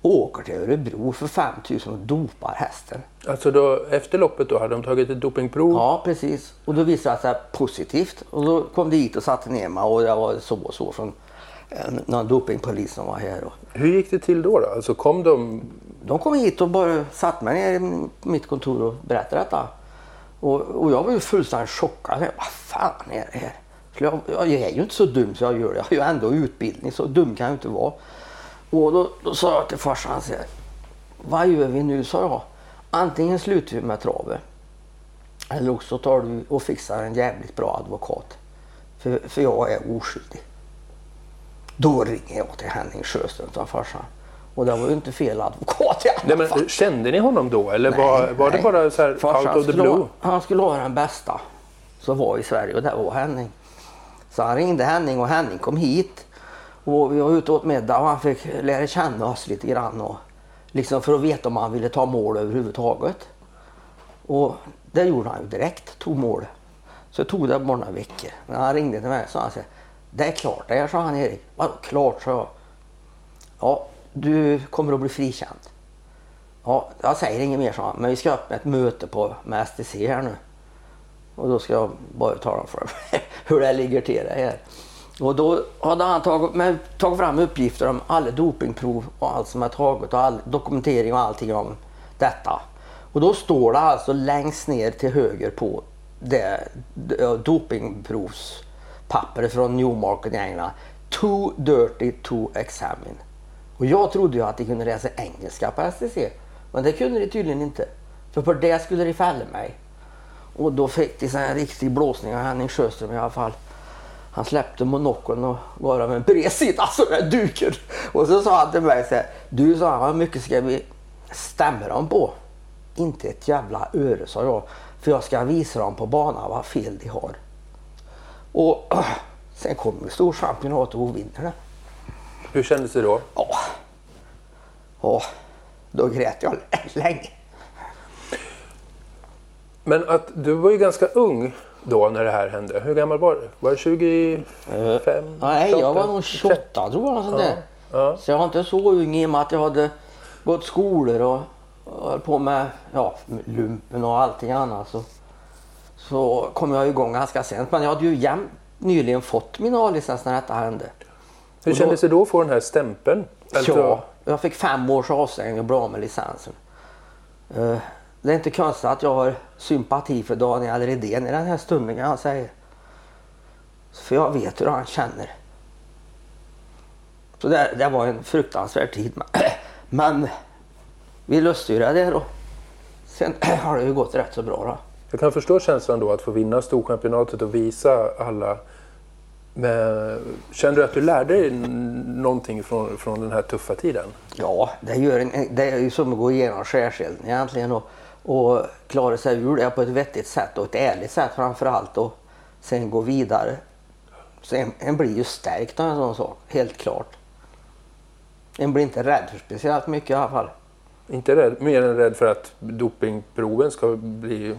Åker till Örebro för fem tusen och dopar hästen. Alltså då, efter loppet då hade de tagit ett dopingprov? Ja, precis. Och då visade det sig positivt. Och då kom det hit och satte ner mig, och jag var så och så från någon dopingpolis som var här. Hur gick det till då då? Alltså kom de... De kom hit och bara satt mig ner i mitt kontor och berättade detta. Och, och jag var ju fullständigt chockad. Jag, vad fan är det här? Jag, jag är ju inte så dum så jag gör det. Jag har ju ändå utbildning, så dum kan jag inte vara. Och då, då sa jag till farsan, vad gör vi nu, sa jag. Antingen slutar vi med travet, eller också tar du och fixar en jävligt bra advokat. För, för jag är oskyldig. Då ringer jag till Henning Sjösten och farsan. Och det var ju inte fel advokat i alla fall. Nej, men kände ni honom då? Eller nej, var, var nej. Det bara så här farsan out of the blue? Ha, han skulle ha den bästa som var i Sverige, och det var Henning. Så han ringde Henning och Henning kom hit. Och vi var ute åt middag och han fick lära känna oss lite grann. Och liksom för att veta om han ville ta mål överhuvudtaget. Och det gjorde han ju direkt, tog mål. Så tog det bara några veckor. Men han ringde till mig och sa, han, det är klart det här, sa han Erik. Vadå klart, sa jag. Ja, du kommer att bli frikänd. Ja, jag säger inget mer så, men vi ska öppna ett möte på med M S T C här nu. Och då ska jag bara tala om för hur det ligger till det här. Och då hade han tagit, men, tagit fram uppgifter om alla dopingprov och allt som har tagit och all dokumentering och allting om detta. Och då står det alltså längst ner till höger på det dopingprovspapper från Newmarket i England. Too dirty to examine. Och jag trodde ju att de kunde läsa engelska på S T C. Men det kunde de tydligen inte. För på det skulle de fälla mig. Och då fick de en riktig blåsning av Henning Sjösten i alla fall. Han släppte monokeln och gav dem en bredsida så jag duken. Och så sa han till mig så här. Du, sa han, hur mycket ska vi stämma dem på? Inte ett jävla öre, sa jag. För jag ska visa dem på banan vad fel de har. Och sen kommer storchampionat och vinner det. Hur kändes det då? Ja, oh. oh. Då grät jag länge. Men att du var ju ganska ung då när det här hände. Hur gammal var du? Var du tjugofem? Uh, nej, jag var nog tjugoåtta tror jag. Sånt där. Uh, uh. Så jag var inte så ung i och med att jag hade gått skolor och, och höll på med ja, lumpen och allting annat. Så, så kom jag igång ganska sent. Men jag hade ju jäm, nyligen fått min A-licens när detta hände. Hur kändes det då att få den här stämpeln? Ja, jag fick fem års avstängning och bra med licensen. Det är inte konstigt att jag har sympati för Daniel Redén i den här stunden, han säger. För jag vet hur han känner. Så det, det var en fruktansvärd tid. Men vi löste ju det då. Sen har det ju gått rätt så bra då. Jag kan förstå känslan då att få vinna storkampionatet och visa alla. Men kände du att du lärde dig någonting från, från den här tuffa tiden? Ja, det, gör en, det är ju som att gå igenom skärselden egentligen och, och klara sig ur det på ett vettigt sätt och ett ärligt sätt framförallt och sen gå vidare. Så en, en blir ju stärkt av en sån sak, helt klart. En blir inte rädd för speciellt mycket i alla fall. Inte rädd, mer än rädd för att dopingproven ska bli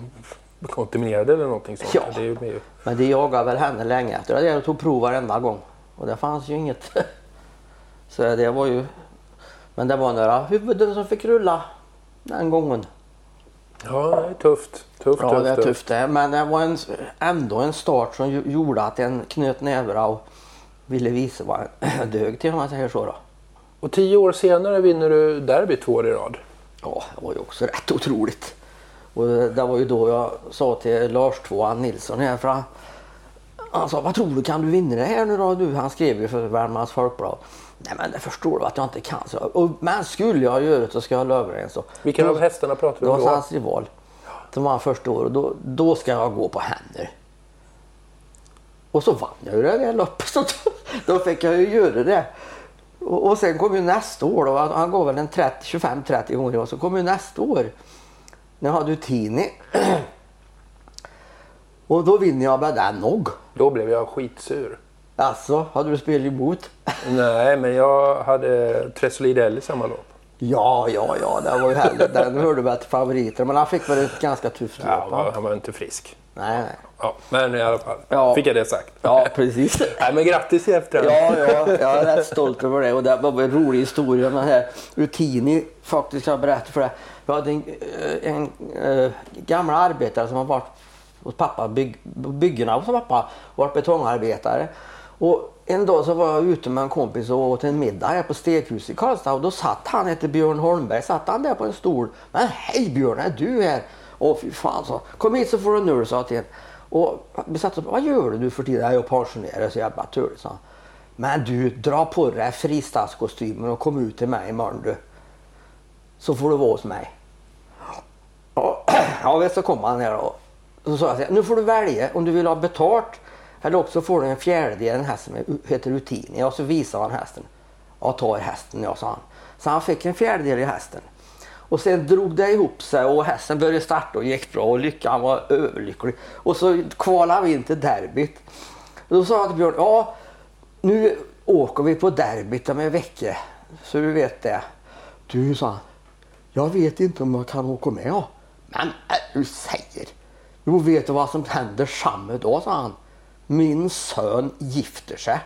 kontaminerade eller någonting sånt. Ja, det är ju med. Men det jagade väl henne länge efter. Jag tog prov varenda gång. Och det fanns ju inget. Så det var ju... Men det var några huvuden som fick rulla den gången. Ja, det är tufft. tufft ja, tufft, det är tufft det. Men det var en, ändå en start som gjorde att en knöt nävra och ville visa vad en dög till, om man säger så då. Och tio år senare vinner du derby två år i rad. Ja, det var ju också rätt otroligt. Och det var ju då jag sa till Lars Tvåan Nilsson här, för han, han sa, vad tror du, kan du vinna det här nu då? Du? Han skrev ju för Värmlands Folkblad. Nej, men det förstår du att jag inte kan. Så, och, men skulle jag göra det så ska jag hålla överens. Vilken då, av hästarna pratar vi om då? Det var hans rival. Det var han första året. Då, då ska jag gå på händer. Och så vann jag ju det där loppet. Så då, då fick jag ju göra det. Och, och sen kom ju nästa år. Då, han gav väl en tjugofem trettio gånger. Och så kom ju nästa år. Nu hade Utini. Och då vinner jag med den nog. Då blev jag skitsur. Alltså, hade du spelat emot? Nej, men jag hade Tresolidell i samma lopp. Ja, ja, ja. Det var ju härligt. Den hörde väl till favoriter. Men han fick väl ett ganska tufft lopp. Ja, han var inte frisk. Nej, nej. Ja, men i alla fall. Ja. Fick jag det sagt. Ja, precis. Nej, men grattis i efterhand. Ja, ja. Jag är rätt stolt över det. Och det var en rolig historia. Den här Utini faktiskt har berättat för det. Jag hade en, en, en gammal arbetare som har varit hos pappa, bygg, byggena hos pappa, och varit betongarbetare. Och en dag så var jag ute med en kompis och åt en middag här på Stekhus i Karlstad. Och då satt han, heter Björn Holmberg, satt han där på en stol. Men hej Björn, är du här? Åh fy fan, så. Kom hit så får du en ur, sa jag till en. Och vi satt och vad gör du för tiden? Jag pensionerar så jävla tur, sa han. Men du, dra på dig fristadskostymen och kom ut till mig imorgon du. Så får du vara hos mig. Ja, så kom han ner och så sa jag, nu får du välja om du vill ha betalt eller också får du en fjärdedel av en häst som heter Utini. Och så visade han hästen. Jag tar hästen, jag sa han. Så han fick en fjärdedel i hästen. Och sen drog det ihop sig och hästen började starta och gick bra och lyckan var överlycklig. Och så kvalade vi in till derbyt. Och då sa han till Björn, ja nu åker vi på derbyt om en vecka. Så du vet det. Du, sa han, jag vet inte om jag kan åka med. Ja. Men du säger, jo vet du vad som händer samma dag, sa han. Min son gifter sig.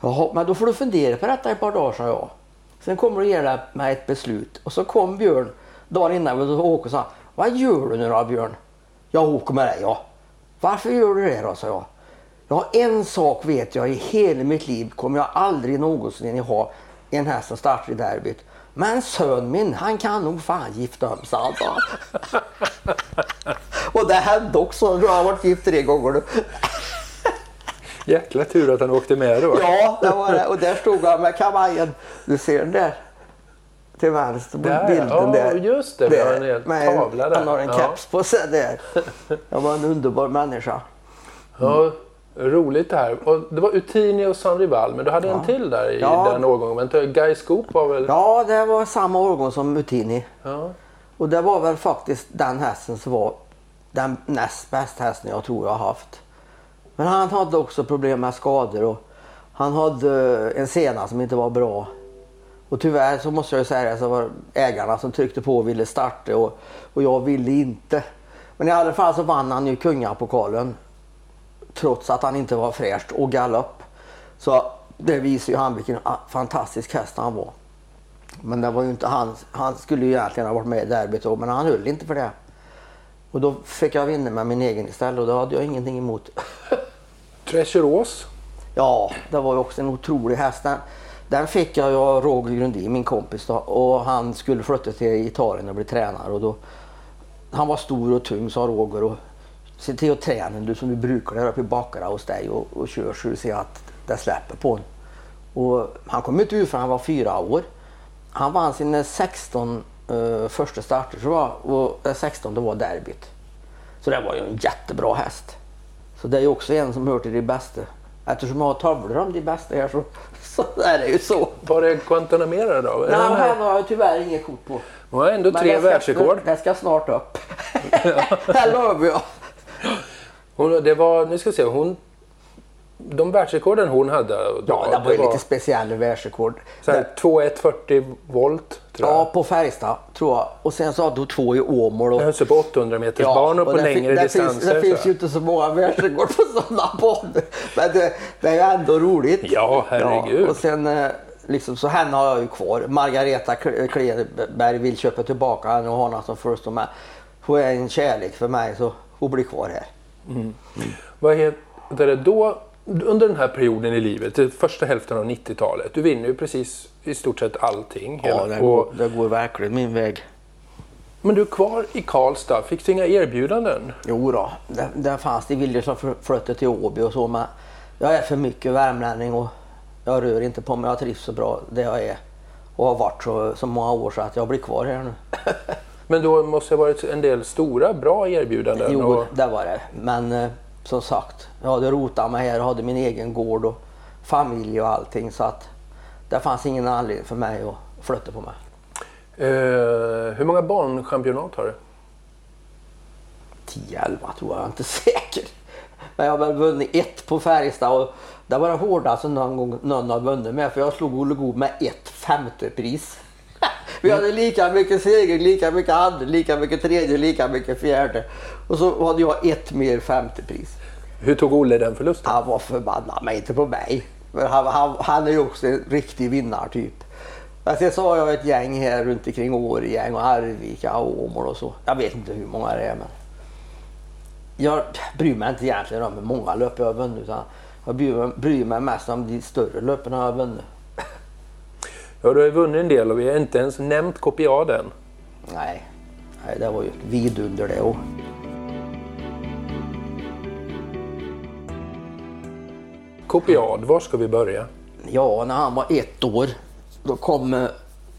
Jaha, men då får du fundera på detta i ett par dagar, sa jag. Sen kommer du ge mig ett beslut. Och så kom Björn dagen innan vi åker och sa: vad gör du nu då, Björn? Jag åker med dig, ja. Varför gör du det då, sa jag. Ja, en sak vet jag, i hela mitt liv kommer jag aldrig någonsin ha en häst som startar i derbyt. Men sön min, han kan nog fan gifta om sig, alltså. Och det hände också, jag har varit gift tre gånger nu. Jäkla tur att han åkte med då. Ja, det var det. Och där stod han med kavajen. Du ser den där till vänster på där, bilden oh, där. Ja, just det. Där. Han, en tavla där. Han har en ja. Caps på sig där. Jag var en underbar människa. Mm. Ja, roligt det här. Och det var Utini och San Rival, men du hade ja. En till där i ja. Den årgången. Men Guy Scoop var väl... Ja, det var samma årgång som Utini. Ja. Och det var väl faktiskt den hästen som var den näst bästa hästen jag tror jag har haft. Men han hade också problem med skador och han hade en sena som inte var bra. Och tyvärr så måste jag ju säga det, så var ägarna som tryckte på och ville starta och, och jag ville inte. Men i alla fall så vann han ju kungapokalen trots att han inte var fräscht och galopp. Så det visar ju han vilken fantastisk häst han var. Men det var ju inte han, han skulle ju egentligen ha varit med i derbyt men han höll inte för det. Och då fick jag vinna med min egen istället och då hade jag ingenting emot. Trecheros? Ja, det var ju också en otrolig häst. Den, den fick jag av Roger Grundy, min kompis då, och han skulle flytta till Italien och bli tränare. Och då, han var stor och tung, sa Roger, och se till att träna du som du brukar där uppe i bakarna hos dig och, och kör så du ser att det släpper på honom. Och han kom inte ut för han var fyra år. Han vann sina sexton Uh, första starter så var och den sextonde var derbyt. Så det var ju en jättebra häst. Så det är ju också en som hör till de bästa. Eftersom jag har tavlor om de bästa här så, så är det ju så. Var det Quantanamera då? Nej, han har ju tyvärr inget kort på. Det var ändå tre världsrekord. Det ska snart upp. Här lovar jag. Hon, det var, nu ska se, hon de världsrekorden hon hade då, ja, det var, det var lite speciella världsrekord. två ett fyrtio volt tror jag. Ja, på Färjestad tror jag. Och sen så hade hon två i Åmål och så på åttahundra meters ja, banor på längre det distanser. Finns, det finns ju inte så många världsrekord på sådana banor. Men det, det är ju ändå roligt. Ja, herregud. Ja, och sen liksom så henne har jag ju kvar. Margareta Kleberg vill köpa tillbaka henne och hon som först och med. Hon är en kärlek för mig så hon blir kvar här. Mm. Mm. Vad heter det då? Under den här perioden i livet, första hälften av nittiotalet, du vinner ju precis i stort sett allting. Ja, det går, det går verkligen min väg. Men du är kvar i Karlstad, fick du inga erbjudanden? Jo då, det, det fanns det villor som flyttade till Åby och så, men jag är för mycket värmlänning och jag rör inte på mig, jag trivs så bra där jag är och har varit så, så många år så att jag blir kvar här nu. Men då måste det ha varit en del stora, bra erbjudanden? Jo, och... det var det, men... Som sagt, jag hade rotat mig här och hade min egen gård och familj och allting så att det fanns ingen anledning för mig att flytta på mig. Uh, hur många barnchampionat har du? tio elva tror jag, jag är inte säker. Men jag har väl vunnit ett på Färjestad och det var det hårdaste någon gång någon har vunnit med för jag slog Olle God med ett femte pris. Vi hade lika mycket seger, lika mycket andra, lika mycket tredje, lika mycket fjärde. Och så hade jag ett mer femte pris. Hur tog Olle den förlusten? Han var förbannad, men inte på mig. Men han, han, han är ju också en riktig vinnartyp. Men sen så har jag ett gäng här runt omkring Årjäng och Arvika och Åmål och så. Jag vet inte hur många det är, men... Jag bryr mig inte egentligen om hur många löp jag har vunnit. Utan jag bryr mig mest om de större löpen jag har vunnit. Ja, du har ju vunnit en del och vi har inte ens nämnt Copiaden. Nej, nej det var ju ett vidunder det också. Copiad, var ska vi börja? Ja, när han var ett år, då kom eh,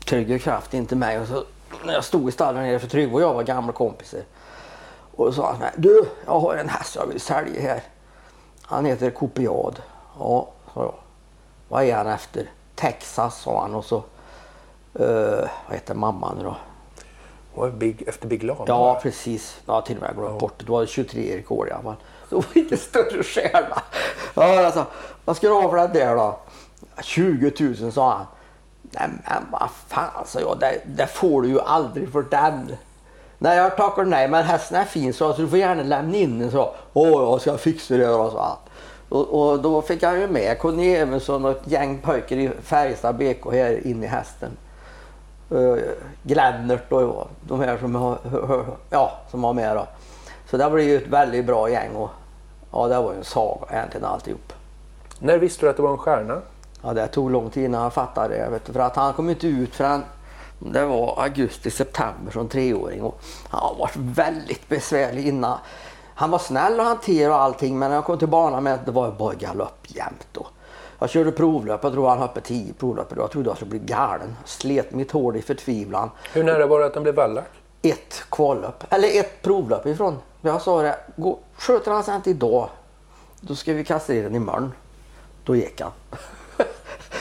Trygg och Kraft in till mig. Och så, när jag stod i stallen nere för Trygg och jag var gamla kompisar. Och då sa han, du, jag har en häst jag vill sälja här. Han heter Copiad. Ja, sa jag. Vad är han efter? Texas, sa han. Och så, uh, vad heter mamman nu då? Var big, efter Big Love? Ja, precis. Ja, till och med glömt bort. Det var tjugotre rekord, ja. Men det var inte större stjärna. Ja, alltså, vad ska du ha för det där då? tjugo tusen, sa han. Nej, men vad fan, sa jag. Det, det får du ju aldrig för den. Nej, jag tackar nej, men hästen är fin, så du får gärna lämna in den. Åh, jag ska fixa det, sa han. Och, och då fick han ju med Conny Emerson och ett gäng pojkar i Färjestad B K här in i hästen. Uh, Glennert och ja, de här som har, ja, som har med då. Så det blev ju ett väldigt bra gäng och ja, det var ju en saga egentligen alltihop. När visste du att det var en stjärna? Ja, det tog lång tid innan han fattade det. Vet du, för att han kom inte ut förrän det var augusti, september som treåring. Och han var väldigt besvärlig innan. Han var snäll och hanterade allting, men när jag kom till banan med att det var bara galopp jämt då. Jag körde provlöp, jag tror han hoppade tio provlöp. Jag trodde jag skulle bli galen. Slet mitt hår i förtvivlan. Hur nära var det att han blev vallack? Ett kvalöp, eller ett provlöp ifrån. Jag sa det, gå, sköter han sig inte idag, då ska vi kastrera den imorgon. Då gick han.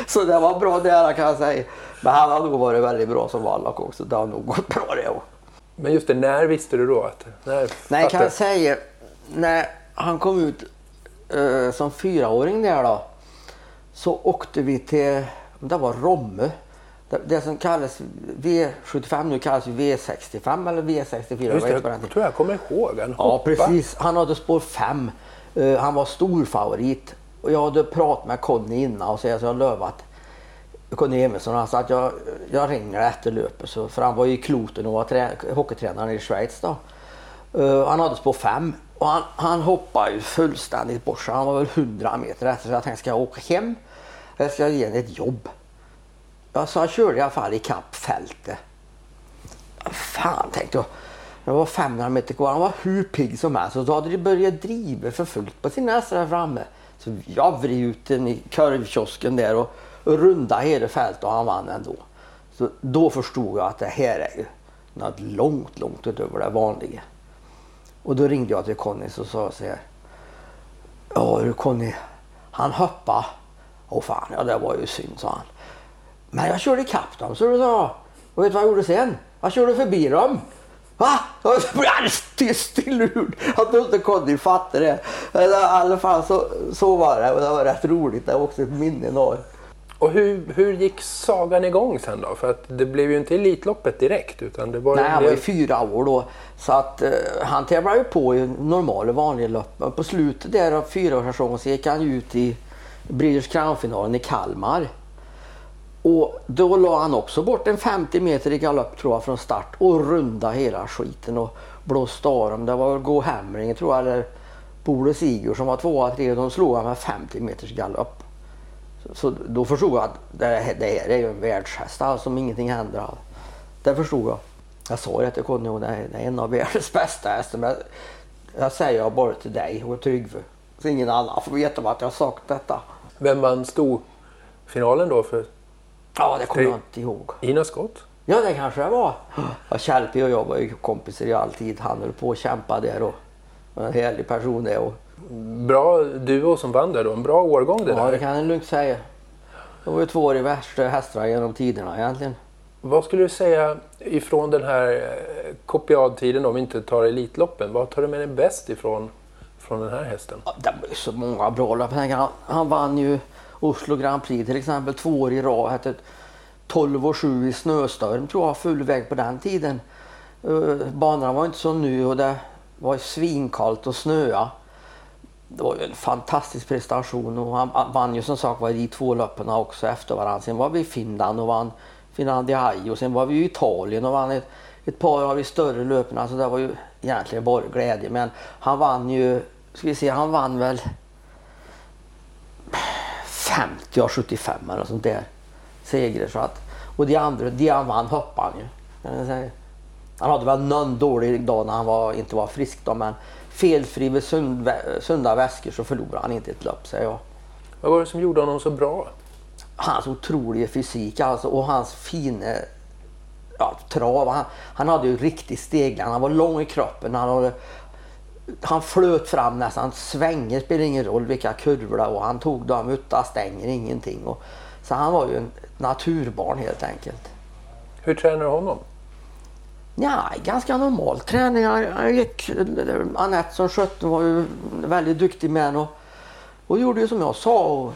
Så det var bra där kan jag säga. Men han hade nog varit väldigt bra som vallack också. Det har nog gått bra det också. Men just det, när visste du då att... När Nej, kan jag säga, när han kom ut eh, som fyraåring där då, så åkte vi till, det var Romme, det, det som kallas V sjuttiofem, nu kallas V sextiofem eller V sextiofyra. Just det, jag, jag tror jag kommer ihåg. Han ja, hoppa. Precis. Han hade spår fem. Uh, han var stor favorit. Och jag hade pratat med Conny innan och så jag har lovat Conny Emerson, han sa att jag, jag ringer efter löpet. Så, för han var ju i Kloten och var trä, hockeytränaren i Schweiz då. Uh, han hade spår fem. Och han, han hoppade ju fullständigt bort, han var väl hundra meter efter, så jag tänkte, ska jag åka hem eller ska jag ge henne ett jobb? Ja, så jag körde i alla fall i kappfältet. Fan, tänkte jag. Jag var femhundra meter kvar, han var hur pigg som helst. Så då hade de börjat driva för fullt på sina hästar där framme. Så jag vred ut den i kurvkiosken där och, och runda hela fältet och han vann ändå. Så då förstod jag att det här är ju något långt, långt utöver det vanliga. Och då ringde jag till Conny och sa så här. Ja du Conny, han hoppade. Åh fan, ja det var ju synd, sa han. Men jag körde ikapp dem, så du sa. Och vet du vad jag gjorde sen? Jag körde förbi dem. Va? Jag blev stillurd. Jag tror inte Conny fattade det. I alla fall så, så var det. Och det var rätt roligt, det var också ett minne då. Och hur, hur gick sagan igång sen då? För att det blev ju inte Elitloppet direkt. Utan det var Nej, han var ju fyra år då. Så att eh, han tävlade ju på i normala vanliga lopp. Men på slutet där av fyraårssäsongen så gick han ut i British Crown-finalen i Kalmar. Och då la han också bort en femtio meter i galopp tror jag från start. Och runda hela skiten och blåste av dem. Det var Gå Hemring tror jag, eller Bole Sigurd som var tvåa, trea. De slog han med femtio meters galopp. Så då förstod jag att det här, det här är ju en världshäst alltså, som ingenting händer av. Det förstod jag. Jag sa det till Conny, det är en av världens bästa hästar. Men jag säger jag bara till dig och Tryggve. Så ingen annan får veta vad jag har sagt detta. Vem vann storfinalen då? För? Ja, det kommer jag inte ihåg. Ina Skott? Ja, det kanske det var. Ja, Kjellpi och jag var ju kompisar i all tid. Han höll på och kämpade där och en härlig person där och... Bra duo som vann där då, en bra årgång det ja, där. Ja, det kan jag lugnt säga. Det var ju två år i värsta hästar genom tiderna egentligen. Vad skulle du säga ifrån den här Copiad-tiden om vi inte tar Elitloppen? Vad tar du med dig bäst ifrån från den här hästen? Ja, det var ju så många bra lopp. Han, han vann ju Oslo Grand Prix till exempel två år i rad. Hette tolv och sju i snöstorm tror jag, full väg på den tiden. Banorna var inte så nu och det var svinkallt och snöa. Det var ju en fantastisk prestation och han vann ju som sagt var i två löppen också efter varandra. Sen var vi i Finland och vann Finlandia Ajo och sen var vi i Italien och vann ett, ett par av de större löpen. Alltså det var ju egentligen bara glädje, men han vann ju, ska vi se, han vann väl femtio av sjuttiofem eller sånt där segrar. Så att, och de andra, de han vann hoppade ju. Han hade väl någon dålig dag när han var, inte var frisk då, men felfri vid sund, sunda väskor så förlorar han inte ett lopp, säger jag. Vad var det som gjorde honom så bra? Hans otroliga fysik alltså, och hans fina ja, trav. Han, han hade ju riktigt steglar. Han var lång i kroppen. Han, hade, han flöt fram nästan. Han svänger, spelar ingen roll vilka kurvor det var. Han tog dem utan stänger, ingenting. Och, så han var ju en naturbarn helt enkelt. Hur tränar du honom? Ja, ganska normal träning. Han gick, Annette som skötte var ju väldigt duktig med och, och gjorde ju som jag sa och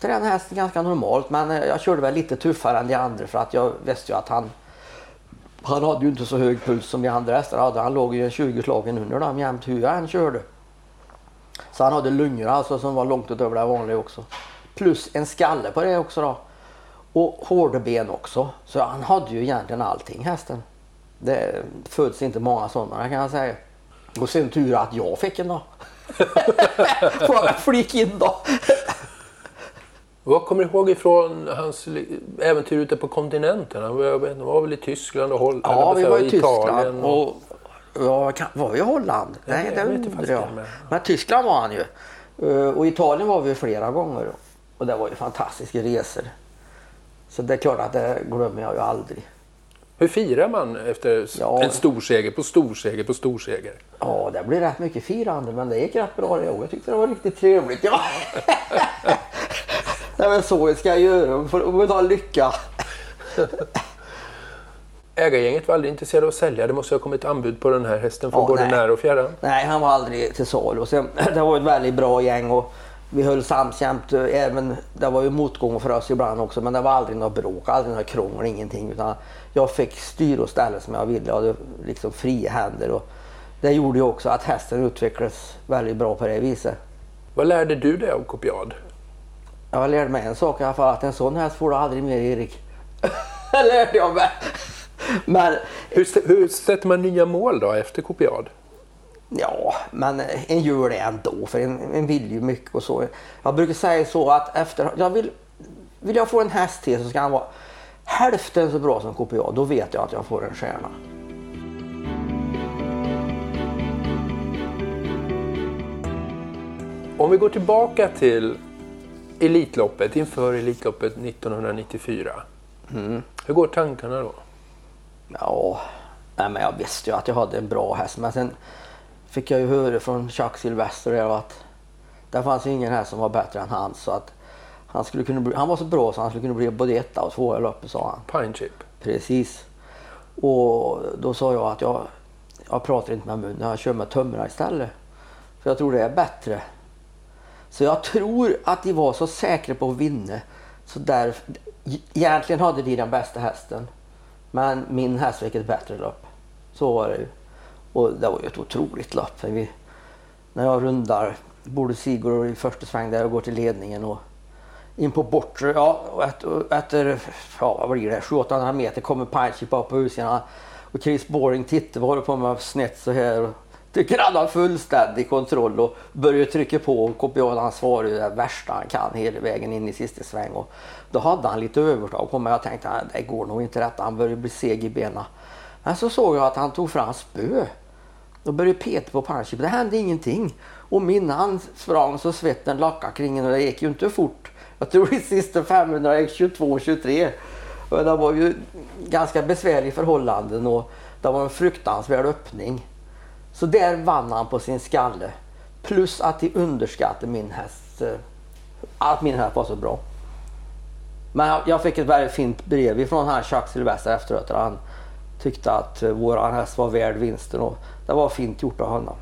tränade hästen ganska normalt, men jag körde väl lite tuffare än de andra för att jag visste ju att han han hade ju inte så hög puls som de andra hästarna hade. Han låg ju tjugo slagen under dem jämt hur han körde. Så han hade lungor alltså som var långt utöver det vanliga också. Plus en skalle på det också då. Och hårdben också. Så han hade ju egentligen allting hästen. Det föds inte många sådana kan jag säga. Och sen tur att jag fick en då. Får jag flik in då. Vad kommer du ihåg ifrån hans äventyr ute på kontinenten? Han var väl i Tyskland och Holland? Ja, vi var i Tyskland. Och... Ja, var i Holland? Nej, det undrar jag. Men Tyskland var han ju. Och Italien var vi flera gånger. Och det var ju fantastiska resor. Så det är klart att det glömmer jag ju aldrig. Hur firar man efter ja. en storseger på storseger på storseger? Ja, det blir rätt mycket firande, men det gick rätt bra det. Jag tyckte det var riktigt trevligt. Ja. Det är väl så vi ska göra, för att ha lycka. Ägargänget var aldrig intresserade av att sälja. Det måste ha kommit anbud på den här hästen från ja, både nej. nära och fjärran. Nej, han var aldrig till salu. Det var ett väldigt bra gäng och vi höll samkämt. Även, det var ju motgång för oss ibland också, men det var aldrig något bråk, aldrig något krångel, ingenting. Utan jag fick styr och ställa som jag ville. Jag hade liksom fria händer. Och det gjorde ju också att hästen utvecklades väldigt bra på det viset. Vad lärde du dig av Copiad? Jag lärde mig en sak i alla fall, att en sån häst får du aldrig mer, Erik. Det lärde jag mig. Men, hur, hur sätter man nya mål då efter Copiad? Ja, men en gör det ändå, för en, en vill ju mycket och så. Jag brukar säga så att efter, jag vill, vill jag få en häst till så ska han vara hälften så bra som Copiad. Då vet jag att jag får en stjärna. Om vi går tillbaka till Elitloppet, inför Elitloppet nittonhundranittiofyra. Mm. Hur går tankarna då? Ja, nej, men jag visste ju att jag hade en bra häst. Men sen fick jag ju höra från Jacques Silvester att det fanns ingen häst som var bättre än han. Så att han, skulle kunna bli, han var så bra så han skulle kunna bli både ett och två i loppet, sa han. Pine Ship. Precis. Och då sa jag att jag, jag pratar inte med munnen, jag kör med tömmerna istället. För jag tror det är bättre. Så jag tror att de var så säkra på att vinna. Så där, egentligen hade de den bästa hästen. Men min häst fick ett bättre lopp. Så var det ju. Och det var ju ett otroligt lopp. Vi, när jag rundar borde Sigurd i första sväng där och går till ledningen. Och in på bortre. Ja, och efter ja, vad blir det? sju åtta meter kommer Pine Ship upp på husen. Och Chris Boring tittar vad håller på med snett så här. Tycker han har fullständig kontroll och börjar trycka på och Copiad han svarar ju det värsta han kan hela vägen in i sista sväng och då hade han lite övertag och jag tänkte att det går nog inte rätt, han började bli seg i benen. Men så såg jag att han tog fram spö och började peta på Pine Ship, det hände ingenting och min hand sprang så svetten lackade kring den och det gick ju inte fort. Jag tror i sista femhundra gick tjugotvå tjugotre och det var ju ganska besvärlig förhållanden och det var en fruktansvärd öppning. Så där vann han på sin skalle. Plus att de underskattade min häst. Att min häst var så bra. Men jag fick ett väldigt fint brev från han Jacques Silvester efteråt. Där han tyckte att vår häst var värd vinsten. Och det var fint gjort av honom.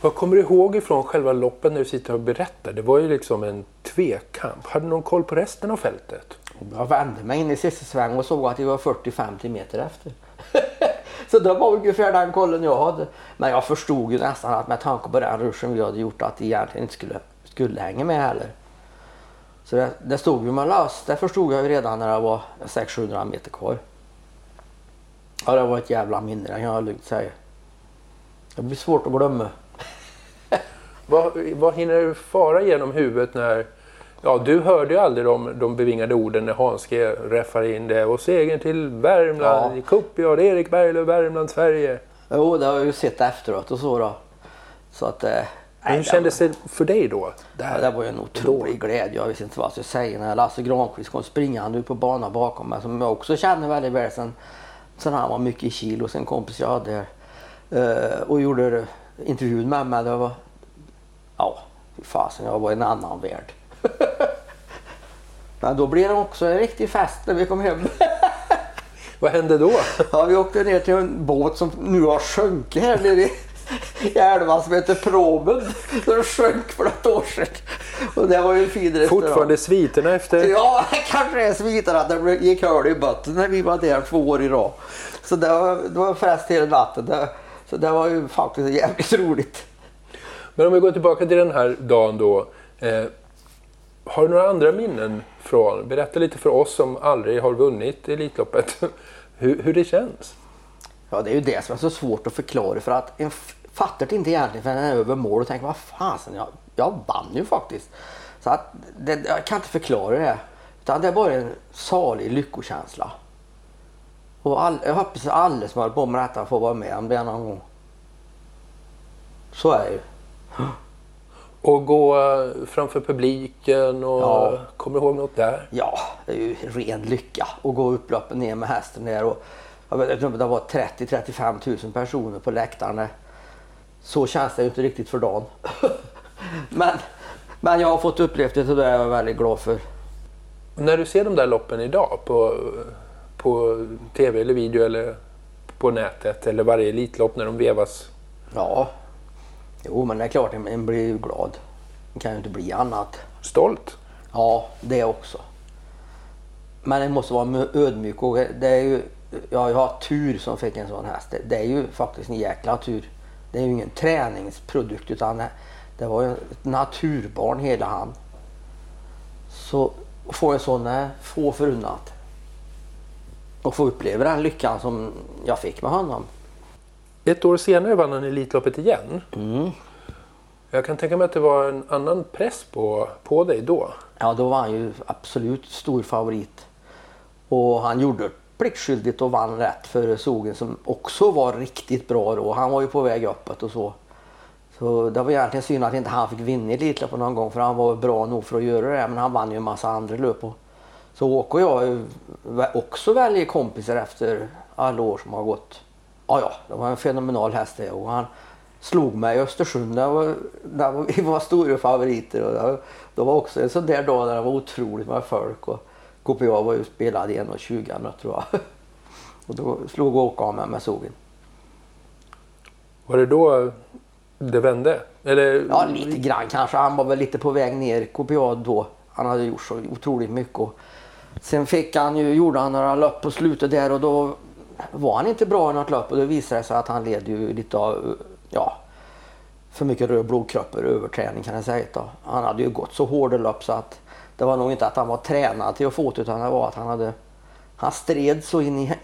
Vad kommer du ihåg ifrån själva loppen när du sitter och berättar? Det var ju liksom en tvekamp. Hade någon koll på resten av fältet? Jag vände mig in i sista sväng och såg att det var fyrtio femtio meter efter. Så det var ungefär den kollen jag hade. Men jag förstod ju nästan att med tanke på den ruschen vi hade gjort att det egentligen inte skulle, skulle hänga med heller. Så det, det stod ju med löst. Det förstod jag ju redan när det var sex hundra meter kvar. Ja, det var ett jävla minne, det kan jag lugnt säga. Det blir svårt att glömma. vad, vad hinner du fara genom huvudet när... Ja, du hörde ju aldrig de, de bevingade orden när Hanske räffade in det. Och segern till Värmland, ja. Copiad, Erik Berglöf, Värmland, Sverige. Jo, det har jag ju sett efteråt och så då. Så att, eh, hur kändes det för dig då? Det, här, ja, det var ju en otrolig då. Glädje. Jag visste inte vad jag skulle säga när Lasse Granqvist kom springande ut på banan bakom mig. Som jag också känner väldigt väl sen, sen han var mycket i Kil och sen kompis jag hade där. Eh, och gjorde intervjun med mig. Det var, ja, fasen, jag var i en annan värld. Men då blev det också en riktig fest när vi kom hem. Vad hände då? Ja, vi åkte ner till en båt som nu har sjunkit här nere i älvan som heter Proben. Den sjönk för ett år sedan. Och det var ju en fin restaurang. Fortfarande sviterna efter? Ja, kanske är sviterna att det gick hörde i botten när vi var där två år i rad. Så det var, det var fest hela natten. Så det var ju faktiskt jävligt roligt. Men om vi går tillbaka till den här dagen då. Eh, har du några andra minnen från? Berätta lite för oss som aldrig har vunnit Elitloppet. hur, hur det känns. Ja, det är ju det som är så svårt att förklara. För att en f- fattar det inte egentligen för den är över mål och tänker, vad fan, jag, jag vann ju faktiskt. Så att det, jag kan inte förklara det. Utan det är bara en salig lyckokänsla. Och all, jag hoppas att alla som har på med detta får vara med om det någon gång. Så är det ju. Och gå framför publiken och ja. Kommer ihåg något där? Ja, det är ju ren lycka. Och gå upploppen ner med hästen där. Och, jag vet inte, det var trettio till trettiofem tusen personer på läktarna. Så känns det ju inte riktigt för dagen. men, men jag har fått upplevt det och det är jag väldigt glad för. När du ser de där loppen idag på, på tv eller video eller på nätet eller varje elitlopp när de vevas? Ja, jo men det är klart man blir ju glad. Man kan ju inte bli annat. Stolt? Ja, det också. Men det måste vara ödmjuk och det är ju, ja, jag har tur som fick en sån häst. Det är ju faktiskt en jäkla tur. Det är ju ingen träningsprodukt utan det var ju ett naturbarn hela han. Så få en sån är få förunnat. Och få uppleva den lyckan som jag fick med honom. Ett år senare vann han Elitloppet igen. Mm. Jag kan tänka mig att det var en annan press på, på dig då. Ja, då var han ju absolut stor favorit. Och han gjorde pliktskyldigt och vann rätt för Sogen som också var riktigt bra då. Han var ju på väg uppåt och så. Så det var egentligen synd att inte han fick vinna Elitloppet någon gång för han var bra nog för att göra det men han vann ju en massa andra löp. Och så åker jag också väljer kompisar efter alla år som har gått. Ja, ja, det var en fenomenal häst det och han slog mig i Östersund där, var, där vi var stora favoriter och där, det var också en sån där dag där det var otroligt med folk och Copiad var ju spelad i en och tjugo tror jag och då slog åka av mig med Sogen. Var det då det vände? Eller... Ja, lite grann kanske. Han var väl lite på väg ner Copiad då. Han hade gjort så otroligt mycket. Och sen fick han ju, gjorde han några löp på slutet där och då var han inte bra i något löp och då visade det sig att han led ju lite av, ja, för mycket röd blodkroppar, överträning kan jag säga. Då. Han hade ju gått så hårda löp så att det var nog inte att han var tränad till att få ut utan det var att han hade, han stred så in i,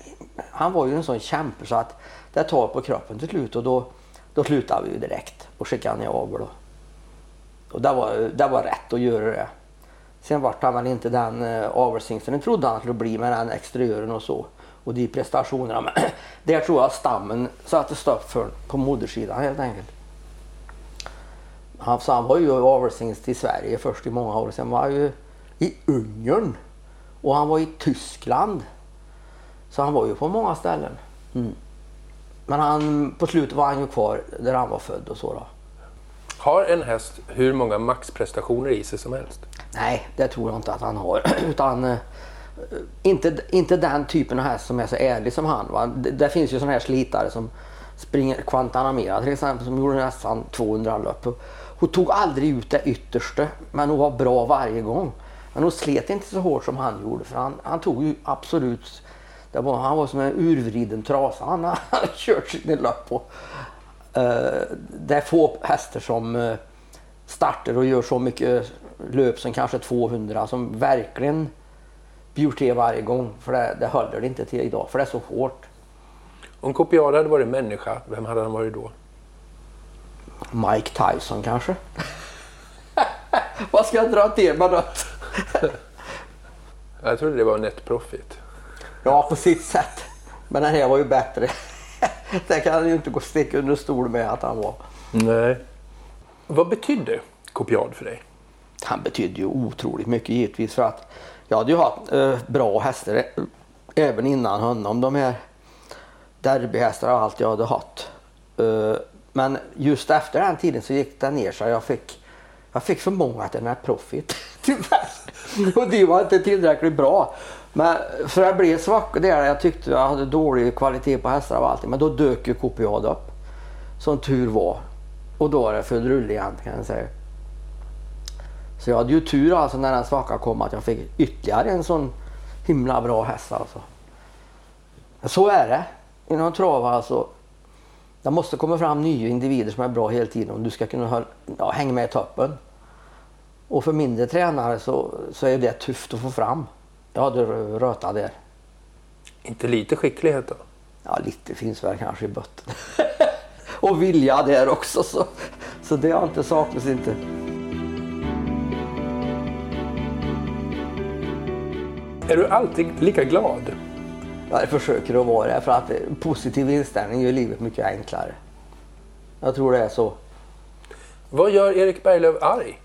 han var ju en sån kämpe så att det tar på kroppen till slut och då Då slutade vi ju direkt och skickade ner av då. Och det var, det var rätt att göra det. Sen var han väl inte den eh, avelsingsten jag trodde han skulle bli med den exteriören och så. Och de prestationerna. Men där tror jag stammen satte stopp för på modersidan helt enkelt. Han, han var ju avelsingst i Sverige först i många år. Sen var han ju i Ungern. Och han var i Tyskland. Så han var ju på många ställen. Mm. Men han, på slutet var han ju kvar där han var född och så då. Har en häst hur många maxprestationer i sig som helst? Nej, det tror jag inte att han har. Utan inte, inte den typen av häst som är så ärlig som han. Va? Det, det finns ju sådana här slitare som springer Quantanamera till exempel som gjorde nästan tvåhundra löp. Hon tog aldrig ut det ytterste men hon var bra varje gång. Men hon slet inte så hårt som han gjorde för han, han tog ju absolut... Det var, han var som en urvriden trasa. Han har kört sin löp på. Uh, det är få hästar som uh, startar och gör så mycket löp som kanske tvåhundra som verkligen bjuder till varje gång. För det, det håller det inte till idag. För det är så hårt. Om Copiad hade varit människa, vem hade han varit då? Mike Tyson kanske. Vad ska jag dra till med något? Jag trodde det var Net Profit. Ja, på sitt sätt. Men den här var ju bättre. Det kan han ju inte gå stick under stol med att han var. Nej. Vad betydde Copiad för dig? Han betydde ju otroligt mycket givetvis för att jag hade ju haft eh, bra hästar även innan honom. De här derbyhästarna och allt jag hade haft. Eh, men just efter den tiden så gick det ner så jag fick, jag fick för många till den här Profit. Och det var inte tillräckligt bra. Men för jag blev svack där, jag tyckte jag hade dålig kvalitet på hästar och allting. Men då dök ju Copiad upp, som tur var. Och då var det full rull igen kan jag säga. Så jag hade ju tur alltså när den svacka kom att jag fick ytterligare en sån himla bra häst alltså. Så är det. Inom trav alltså. Det måste komma fram nya individer som är bra hela tiden om du ska kunna ja, hänga med i toppen. Och för mindre tränare så, så är det tufft att få fram. Ja, du röta där. Inte lite skicklighet då? Ja, lite finns väl kanske i botten. Och vilja där också. Så, så det har inte saknats inte. Är du alltid lika glad? Jag försöker att vara det för att positiv inställning gör livet mycket enklare. Jag tror det är så. Vad gör Erik Berglöf arg?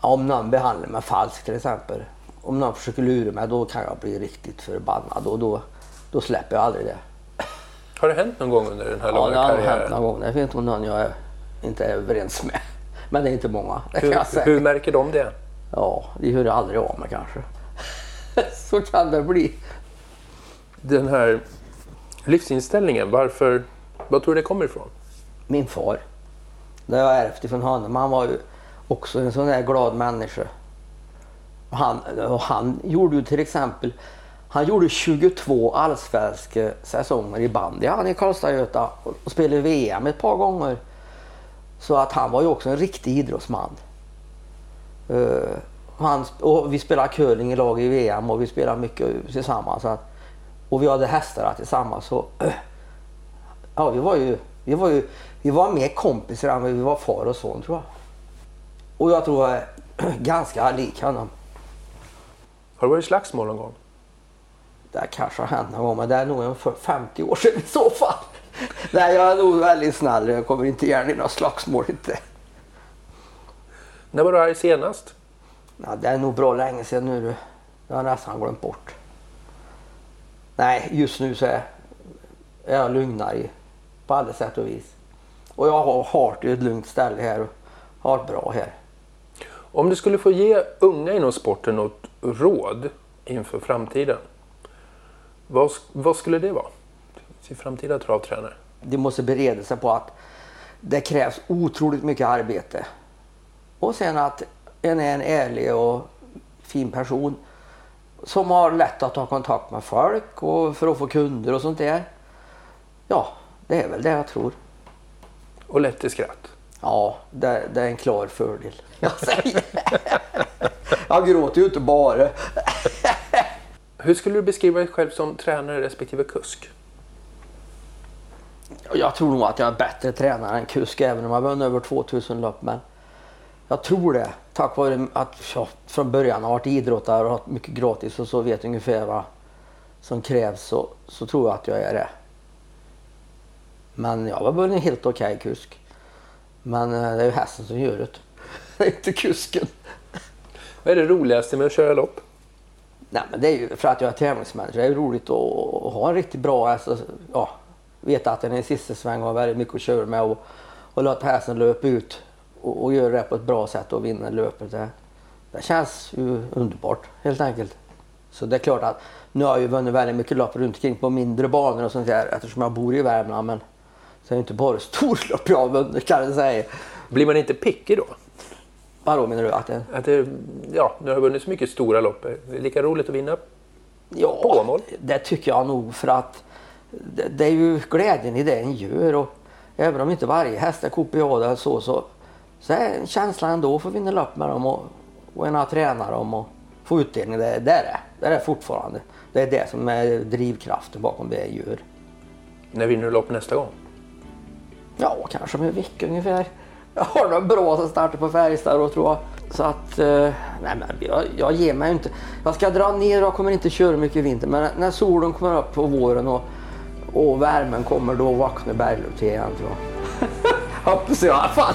Om någon behandlar mig falskt till exempel. Om någon försöker lura mig, då kan jag bli riktigt förbannad och då, då släpper jag aldrig det. Har det hänt någon gång under den här ja, långa karriären? Ja, det har hänt någon gång. Jag vet inte om någon jag inte är överens med. Men det är inte många. Hur, hur märker de det? Ja, det hör jag aldrig av mig kanske. Så kan det bli. Den här livsinställningen, varför, vad tror du det kommer ifrån? Min far. Det jag ärvt ifrån honom. Han var ju också en sån där glad människa. Och han, och han gjorde ju till exempel, han gjorde tjugotvå allsvenska säsonger i bandy. Han i Karlstad-Göta och spelade V M ett par gånger. Så att han var ju också en riktig idrottsman. Uh, han, och vi spelade curling i lag i V M och vi spelade mycket tillsammans. Så att, och vi hade hästar tillsammans. Så, ja, vi var ju, vi var ju vi var mer kompisar än vi var far och son tror jag. Och jag tror jag är ganska lik honom. Har du varit slagsmål någon gång? Det kanske har hänt någon gång, men det är nog för femtio år sedan i så fall. Nej, jag är nog väldigt snäll. Jag kommer inte gärna i några slagsmål inte. När var du här senast? Ja, det är nog bra länge sedan nu. Jag har nästan glömt bort. Nej, just nu så är jag lugnare på alla sätt och vis. Och jag har hart i ett lugnt ställe här och har det bra här. Om du skulle få ge unga inom sporten något råd inför framtiden, vad, vad skulle det vara till framtida travtränare? De måste bereda sig på att det krävs otroligt mycket arbete. Och sen att en är en ärlig och fin person som har lätt att ta kontakt med folk och för att få kunder och sånt där. Ja, det är väl det jag tror. Och lätt till skratt. Ja, det, det är en klar fördel. Jag säger. Jag gråter ju inte bara. Hur skulle du beskriva dig själv som tränare respektive kusk? Jag tror nog att jag är bättre tränare än kusk även om jag vann över tvåtusen lopp. Men jag tror det. Tack vare att jag från början har varit idrottare och haft mycket gratis och så vet ungefär vad som krävs så, så tror jag att jag är det. Men jag var väl en helt okej kusk. Men det är ju hästen som gör det. Det är inte kusken. Vad är det roligaste med att köra lopp? Nej, men det är ju för att jag är tävlingsmänniska. Det är ju roligt att ha en riktigt bra häst. Alltså, ja, veta att den är i sista sväng och har väldigt mycket att köra med och, och låta hästen löpa ut. Och, och göra det på ett bra sätt och vinna löpet. Det, det känns ju underbart helt enkelt. Så det är klart att nu har jag ju vunnit väldigt mycket lopp runt omkring på mindre banor och sånt där eftersom jag bor i Värmland. Men så är det inte bara storlopp jag har vunnit kan jag säga. Blir man inte pickig då? Vadå menar du? Att det, att det, ja, nu har jag vunnit så mycket stora lopp. Det är lika roligt att vinna ja, påmål? Det tycker jag nog för att det, det är ju glädjen i det en gör. Och även om inte varje häst är Copiad eller så så Så är känslan ändå för att vinna lopp med dem och, och en att träna dem och få utdelning. Det, det är det. Det är det fortfarande. Det är det som är drivkraften bakom det jag gör. När vinner du lopp nästa gång? Ja, kanske om en vecka ungefär. Jag har någon bra som startar på Färjestad och tror jag. Så att, nej men jag, jag ger mig inte. Jag ska dra ner och jag kommer inte köra mycket i vinter. Men när solen kommer upp på våren och, och värmen kommer då vaknar Berglöf till igen tror jag. Hoppas jag i alla fall.